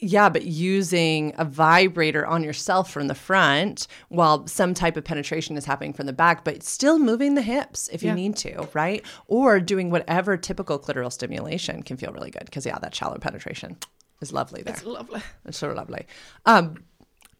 Yeah, but using a vibrator on yourself from the front while some type of penetration is happening from the back, but still moving the hips if yeah. you need to, right? Or doing whatever typical clitoral stimulation can feel really good because, yeah, that shallow penetration is lovely there. It's lovely. It's so lovely. Um,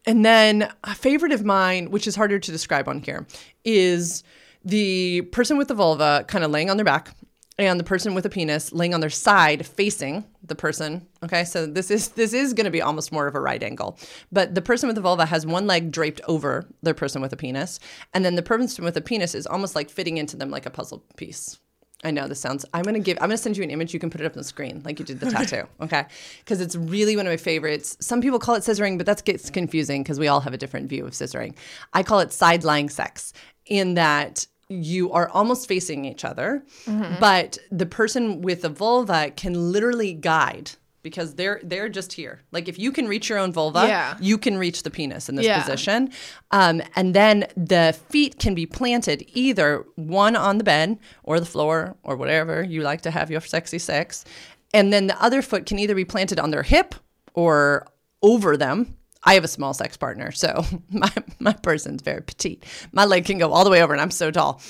and then a favorite of mine, which is harder to describe on here, is the person with the vulva kind of laying on their back and the person with a penis laying on their side facing the person. Okay, so this is this is going to be almost more of a right angle. But the person with the vulva has one leg draped over the person with a penis, and then the person with a penis is almost like fitting into them like a puzzle piece. I know this sounds. I'm gonna give. I'm gonna send you an image. You can put it up on the screen, like you did the tattoo. Okay, because it's really one of my favorites. Some people call it scissoring, but that gets confusing because we all have a different view of scissoring. I call it side-lying sex, in that you are almost facing each other, mm-hmm. but the person with the vulva can literally guide, because they're they're just here. Like if you can reach your own vulva, yeah. you can reach the penis in this yeah. position. Um, and then the feet can be planted either one on the bed or the floor or whatever you like to have your sexy sex. And then the other foot can either be planted on their hip or over them. I have a small sex partner, so my my person's very petite. My leg can go all the way over, and I'm so tall.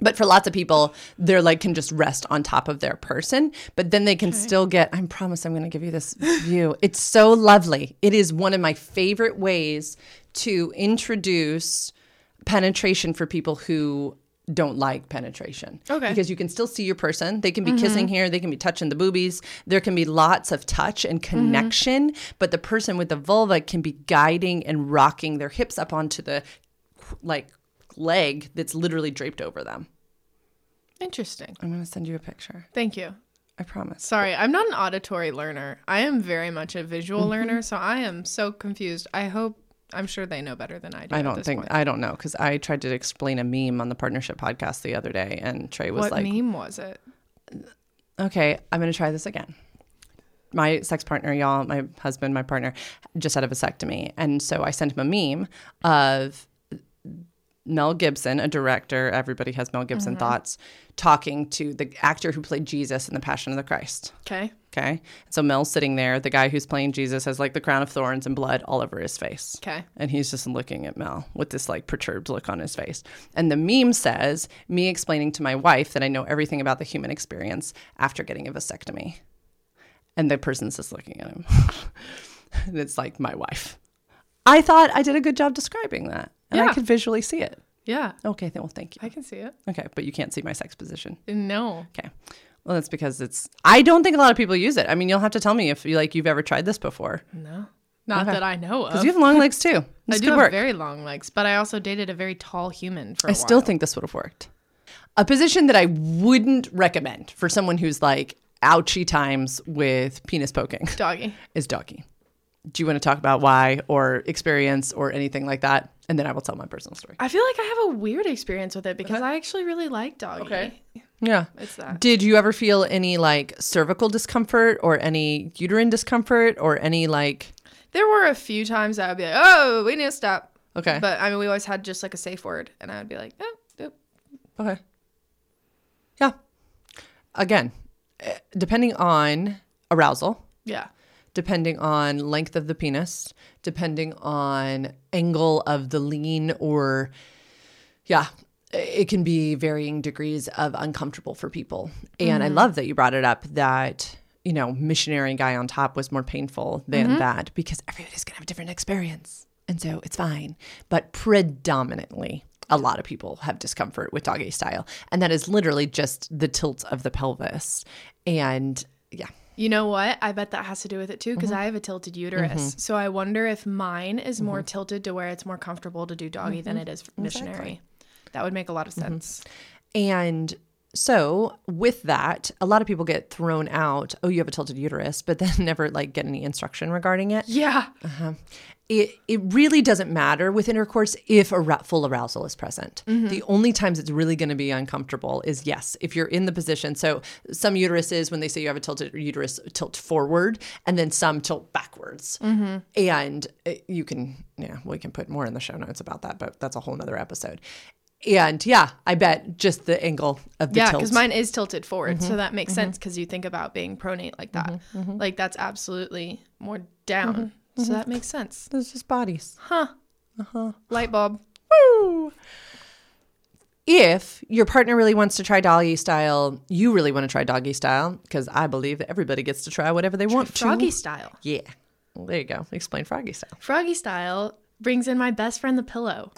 But for lots of people, their leg can just rest on top of their person, but then they can okay. still get, I promise I'm going to give you this view. It's so lovely. It is one of my favorite ways to introduce penetration for people who don't like penetration. Okay. Because you can still see your person. They can be mm-hmm. kissing here. They can be touching the boobies. There can be lots of touch and connection, mm-hmm. but the person with the vulva can be guiding and rocking their hips up onto the like leg that's literally draped over them. Interesting. I'm going to send you a picture. Thank you. I promise. Sorry, I'm not an auditory learner. I am very much a visual mm-hmm. learner, so I am so confused. I hope I'm sure they know better than I do. I don't think point. I don't know, because I tried to explain a meme on the partnership podcast the other day, and Trey was what like, "What meme was it?" Okay, I'm gonna try this again. My sex partner, y'all, my husband, my partner, just had a vasectomy, and so I sent him a meme of Mel Gibson, a director. Everybody has Mel Gibson mm-hmm. thoughts, talking to the actor who played Jesus in The Passion of the Christ. Okay. Okay. So Mel's sitting there. The guy who's playing Jesus has like the crown of thorns and blood all over his face. Okay. And he's just looking at Mel with this like perturbed look on his face. And the meme says, me explaining to my wife that I know everything about the human experience after getting a vasectomy. And the person's just looking at him. And it's like, my wife. I thought I did a good job describing that. And yeah. I could visually see it. Yeah. Okay. Well, thank you. I can see it. Okay. But you can't see my sex position. No. Okay. Well, that's because it's, I don't think a lot of people use it. I mean, you'll have to tell me if you like, you've ever tried this before. No. Not okay. that I know of. Because you have long legs too. This I do have work. very long legs, but I also dated a very tall human for a I while. I still think this would have worked. A position that I wouldn't recommend for someone who's like ouchy times with penis poking. Doggy. Is doggy. Do you want to talk about why or experience or anything like that? And then I will tell my personal story. I feel like I have a weird experience with it because okay. I actually really like doggy. Okay. Yeah. It's that. Did you ever feel any like cervical discomfort or any uterine discomfort or any like? There were a few times that I would be like, oh, we need to stop. Okay. But I mean, we always had just like a safe word and I would be like, oh, oh. Okay. Yeah. Again, depending on arousal. Yeah. Depending on length of the penis, depending on angle of the lean or, yeah, it can be varying degrees of uncomfortable for people. And mm-hmm. I love that you brought it up that, you know, missionary guy on top was more painful than mm-hmm. that because everybody's going to have a different experience. And so it's fine. But predominantly, a lot of people have discomfort with doggy style. And that is literally just the tilt of the pelvis. And yeah. You know what? I bet that has to do with it, too, because mm-hmm. I have a tilted uterus. Mm-hmm. So I wonder if mine is mm-hmm. more tilted to where it's more comfortable to do doggy mm-hmm. than it is for missionary. Exactly. That would make a lot of sense. Mm-hmm. And so with that, a lot of people get thrown out, oh, you have a tilted uterus, but then never, like, get any instruction regarding it. Yeah. Uh-huh. It it really doesn't matter with intercourse if a ar- full arousal is present. Mm-hmm. The only times it's really going to be uncomfortable is, yes, if you're in the position. So some uteruses, when they say you have a tilted uterus, tilt forward, and then some tilt backwards. Mm-hmm. And you can, yeah, we can put more in the show notes about that, but that's a whole nother episode. And yeah, I bet just the angle of the yeah, tilt. Yeah, because mine is tilted forward, mm-hmm. so that makes mm-hmm. sense because you think about being pronate like that. Mm-hmm. Like that's absolutely more down. Mm-hmm. So that makes sense. It's just bodies. Huh. Uh-huh. Light bulb. Woo! If your partner really wants to try doggy style, you really want to try doggy style, because I believe that everybody gets to try whatever they try want froggy to. Froggy style. Yeah. Well, there you go. Explain froggy style. Froggy style brings in my best friend, the pillow.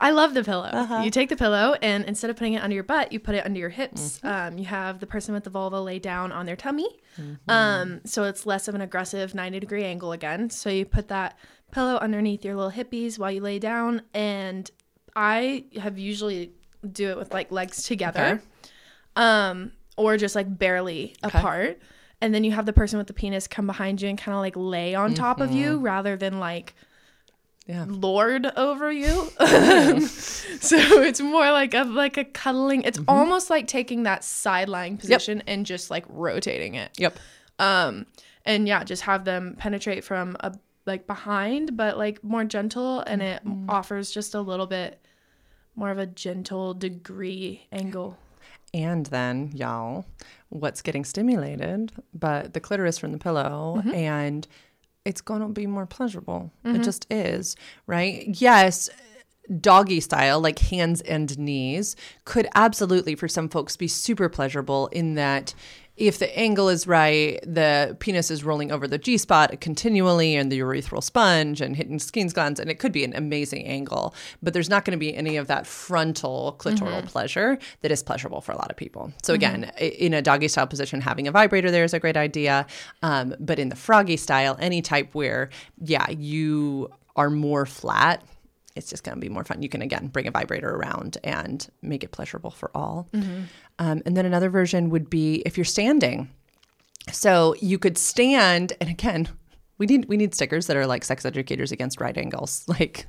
I love the pillow. Uh-huh. You take the pillow, and instead of putting it under your butt, you put it under your hips. Mm-hmm. Um, you have the person with the vulva lay down on their tummy. Mm-hmm. Um, so it's less of an aggressive ninety degree angle again. So you put that pillow underneath your little hippies while you lay down. And I have usually do it with like legs together, okay. um, or just like barely okay. apart. And then you have the person with the penis come behind you and kind of like lay on mm-hmm. top of you rather than like yeah. lord over you. So it's more like a like a cuddling. It's mm-hmm. almost like taking that sideline position yep. and just like rotating it. Yep. Um, and yeah, just have them penetrate from a like behind, but like more gentle, and it mm-hmm. offers just a little bit more of a gentle degree angle. And then, y'all, what's getting stimulated but the clitoris from the pillow, mm-hmm. and it's going to be more pleasurable. Mm-hmm. It just is, right? Yes, doggy style, like hands and knees, could absolutely for some folks be super pleasurable in that if the angle is right, the penis is rolling over the G-spot continually and the urethral sponge and hitting skin glands, and it could be an amazing angle. But there's not going to be any of that frontal clitoral mm-hmm. pleasure that is pleasurable for a lot of people. So again, mm-hmm. in a doggy style position, having a vibrator there is a great idea. Um, but in the froggy style, any type where, yeah, you are more flat, it's just going to be more fun. You can, again, bring a vibrator around and make it pleasurable for all. Mm-hmm. Um, and then another version would be if you're standing. So you could stand. And again, we need we need stickers that are like sex educators against right angles. Like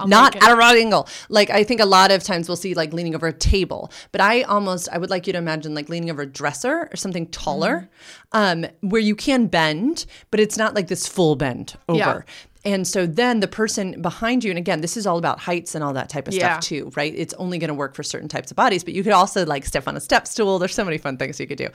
I'll not at a right angle. Like I think a lot of times we'll see like leaning over a table. But I almost I would like you to imagine like leaning over a dresser or something taller mm-hmm. um, where you can bend, but it's not like this full bend over. Yeah. And so then the person behind you, and again, this is all about heights and all that type of yeah. stuff too, right? It's only going to work for certain types of bodies, but you could also like step on a step stool. There's so many fun things you could do.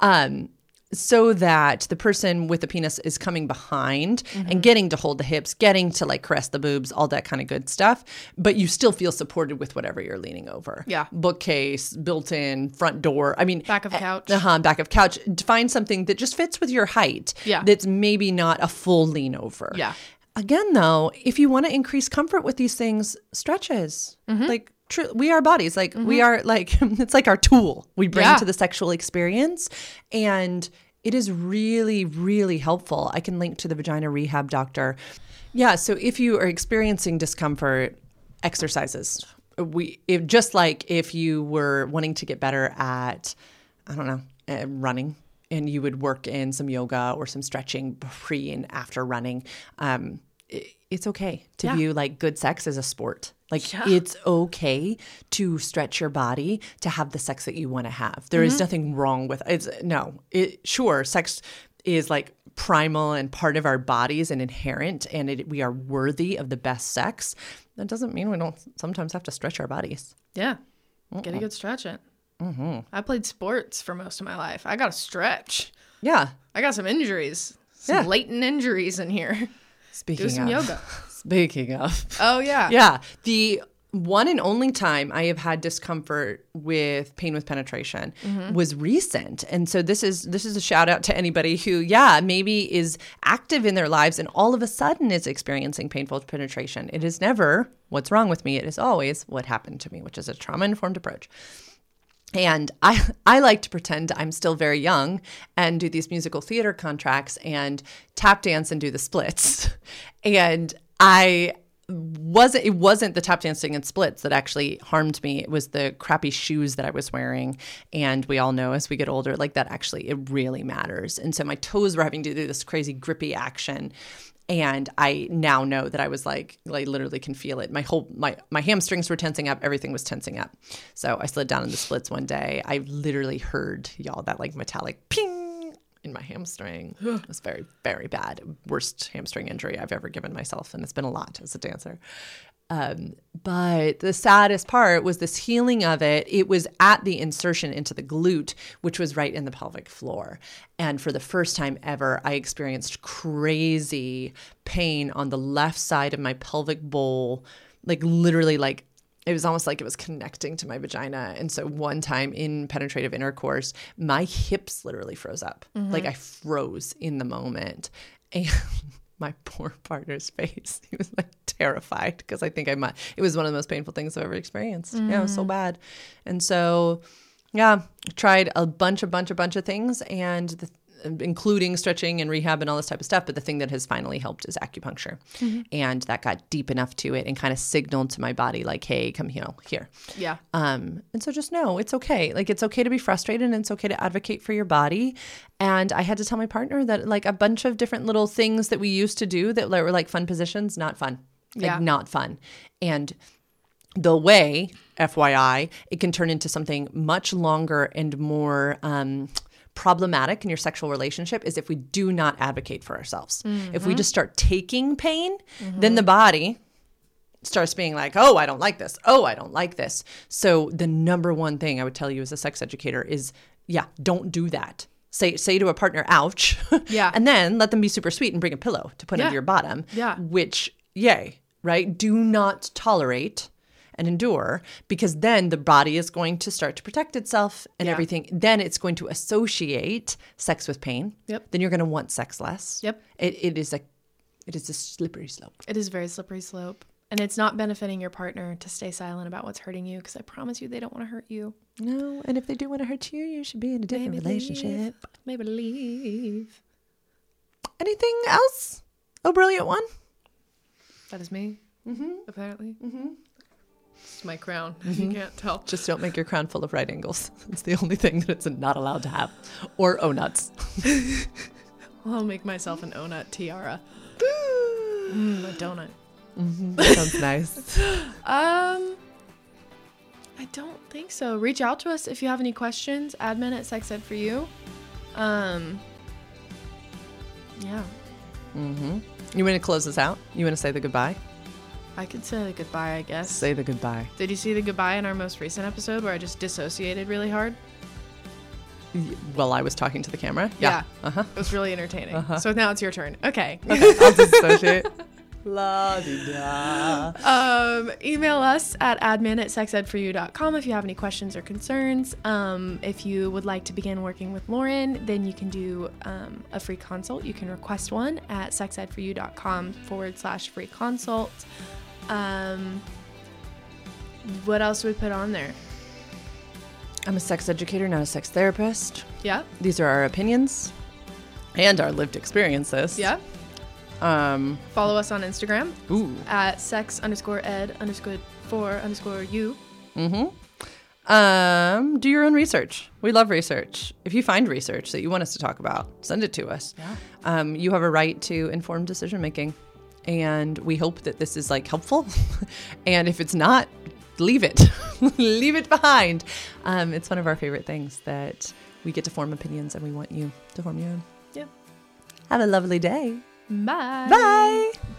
Um, so that the person with the penis is coming behind mm-hmm. and getting to hold the hips, getting to like caress the boobs, all that kind of good stuff. But you still feel supported with whatever you're leaning over. Yeah. Bookcase, built-in, front door. I mean. Back of couch. Uh-huh, back of couch. Find something that just fits with your height. Yeah. That's maybe not a full lean over. Yeah. Again, though, if you want to increase comfort with these things, stretches. Mm-hmm. Like, tr- we are bodies. Like, mm-hmm. we are, like, it's like our tool we bring yeah. to the sexual experience. And it is really, really helpful. I can link to the Vagina Rehab Doctor. Yeah, so if you are experiencing discomfort, exercises. We if, just like if you were wanting to get better at, I don't know, uh, running. And you would work in some yoga or some stretching pre and after running. Um, it, it's okay to yeah. view like good sex as a sport. Like yeah. it's okay to stretch your body to have the sex that you want to have. There mm-hmm. is nothing wrong with it. It's, no, it, sure, sex is like primal and part of our bodies and inherent, and it, we are worthy of the best sex. That doesn't mean we don't sometimes have to stretch our bodies. Yeah, Mm-mm. get a good stretch in. Mm-hmm. I played sports for most of my life. I got to stretch. Yeah. I got some injuries. Some yeah. latent injuries in here. Speaking of. Do some of, yoga. Speaking of. Oh, yeah. Yeah. The one and only time I have had discomfort with pain with penetration mm-hmm. was recent. And so this is this is a shout out to anybody who, yeah, maybe is active in their lives and all of a sudden is experiencing painful penetration. It is never what's wrong with me. It is always what happened to me, which is a trauma-informed approach. And I I like to pretend I'm still very young and do these musical theater contracts and tap dance and do the splits. And I wasn't it wasn't the tap dancing and splits that actually harmed me. It was the crappy shoes that I was wearing. And we all know as we get older, like that actually it really matters. And so my toes were having to do this crazy grippy action. And I now know that I was like, I literally can feel it. My whole, my, my hamstrings were tensing up. Everything was tensing up. So I slid down in the splits one day. I literally heard, y'all, that like metallic ping in my hamstring. It was very, very bad. Worst hamstring injury I've ever given myself. And it's been a lot as a dancer. Um, but the saddest part was this healing of it. It was at the insertion into the glute, which was right in the pelvic floor. And for the first time ever, I experienced crazy pain on the left side of my pelvic bowl, like literally like it was almost like it was connecting to my vagina. And so one time in penetrative intercourse, my hips literally froze up. Mm-hmm. Like I froze in the moment. And my poor partner's face. He was like terrified because I think I might. It was one of the most painful things I've ever experienced. Mm. Yeah, it was so bad. And so, yeah, tried a bunch, a bunch, a bunch of things, and the, including stretching and rehab and all this type of stuff. But the thing that has finally helped is acupuncture. Mm-hmm. And that got deep enough to it and kind of signaled to my body like, hey, come you know, here. Yeah. Um, and so just know it's okay. Like, it's okay to be frustrated and it's okay to advocate for your body. And I had to tell my partner that like a bunch of different little things that we used to do that were like fun positions, not fun. Like, yeah. Not fun. And the way, F Y I, it can turn into something much longer and more um problematic in your sexual relationship is if we do not advocate for ourselves. Mm-hmm. If we just start taking pain, mm-hmm. then the body starts being like, oh, I don't like this. Oh, I don't like this. So the number one thing I would tell you as a sex educator is, yeah, don't do that. Say say to a partner, ouch. Yeah. And then let them be super sweet and bring a pillow to put yeah. under your bottom. Yeah. Which, yay, right? Do not tolerate and endure, because then the body is going to start to protect itself and yeah. everything. Then it's going to associate sex with pain. Yep. Then you're going to want sex less. Yep. It, it is a, it is a slippery slope. It is a very slippery slope. And it's not benefiting your partner to stay silent about what's hurting you, because I promise you they don't want to hurt you. No. And if they do want to hurt you, you should be in a different Maybe relationship. Leave. Maybe leave. Anything else? Oh, brilliant one. That is me. Mm-hmm. Apparently. Mm-hmm. It's my crown. Mm-hmm. You can't tell. Just don't make your crown full of right angles. It's the only thing that it's not allowed to have. Or OhNuts. Well, I'll make myself an OhNut tiara. Mm, a donut. Mm-hmm. That sounds nice. um, I don't think so. Reach out to us if you have any questions. Admin at Sex Ed For You. Um, yeah. Mm-hmm. You want to close this out? You want to say the goodbye? I could say the goodbye, I guess. Say the goodbye. Did you see the goodbye in our most recent episode where I just dissociated really hard? While I was talking to the camera? Yeah. yeah. Uh-huh. It was really entertaining. Uh-huh. So now it's your turn. Okay. Okay. I'll dissociate. La-dee-da. Um, email us at admin at sexedforyou dot com if you have any questions or concerns. Um, if you would like to begin working with Lauren, then you can do um, a free consult. You can request one at sexedforyou.com forward slash free consult. Um, what else do we put on there? I'm a sex educator, not a sex therapist. Yeah. These are our opinions and our lived experiences. Yeah. Um, Follow us on Instagram ooh. at sex underscore ed underscore for underscore you. Mm-hmm. Um, do your own research. We love research. If you find research that you want us to talk about, send it to us. Yeah. Um, you have a right to informed decision making, and we hope that this is like helpful. And if it's not, leave it. Leave it behind. Um, it's one of our favorite things that we get to form opinions, and we want you to form your own. Yeah. Have a lovely day. Bye. Bye.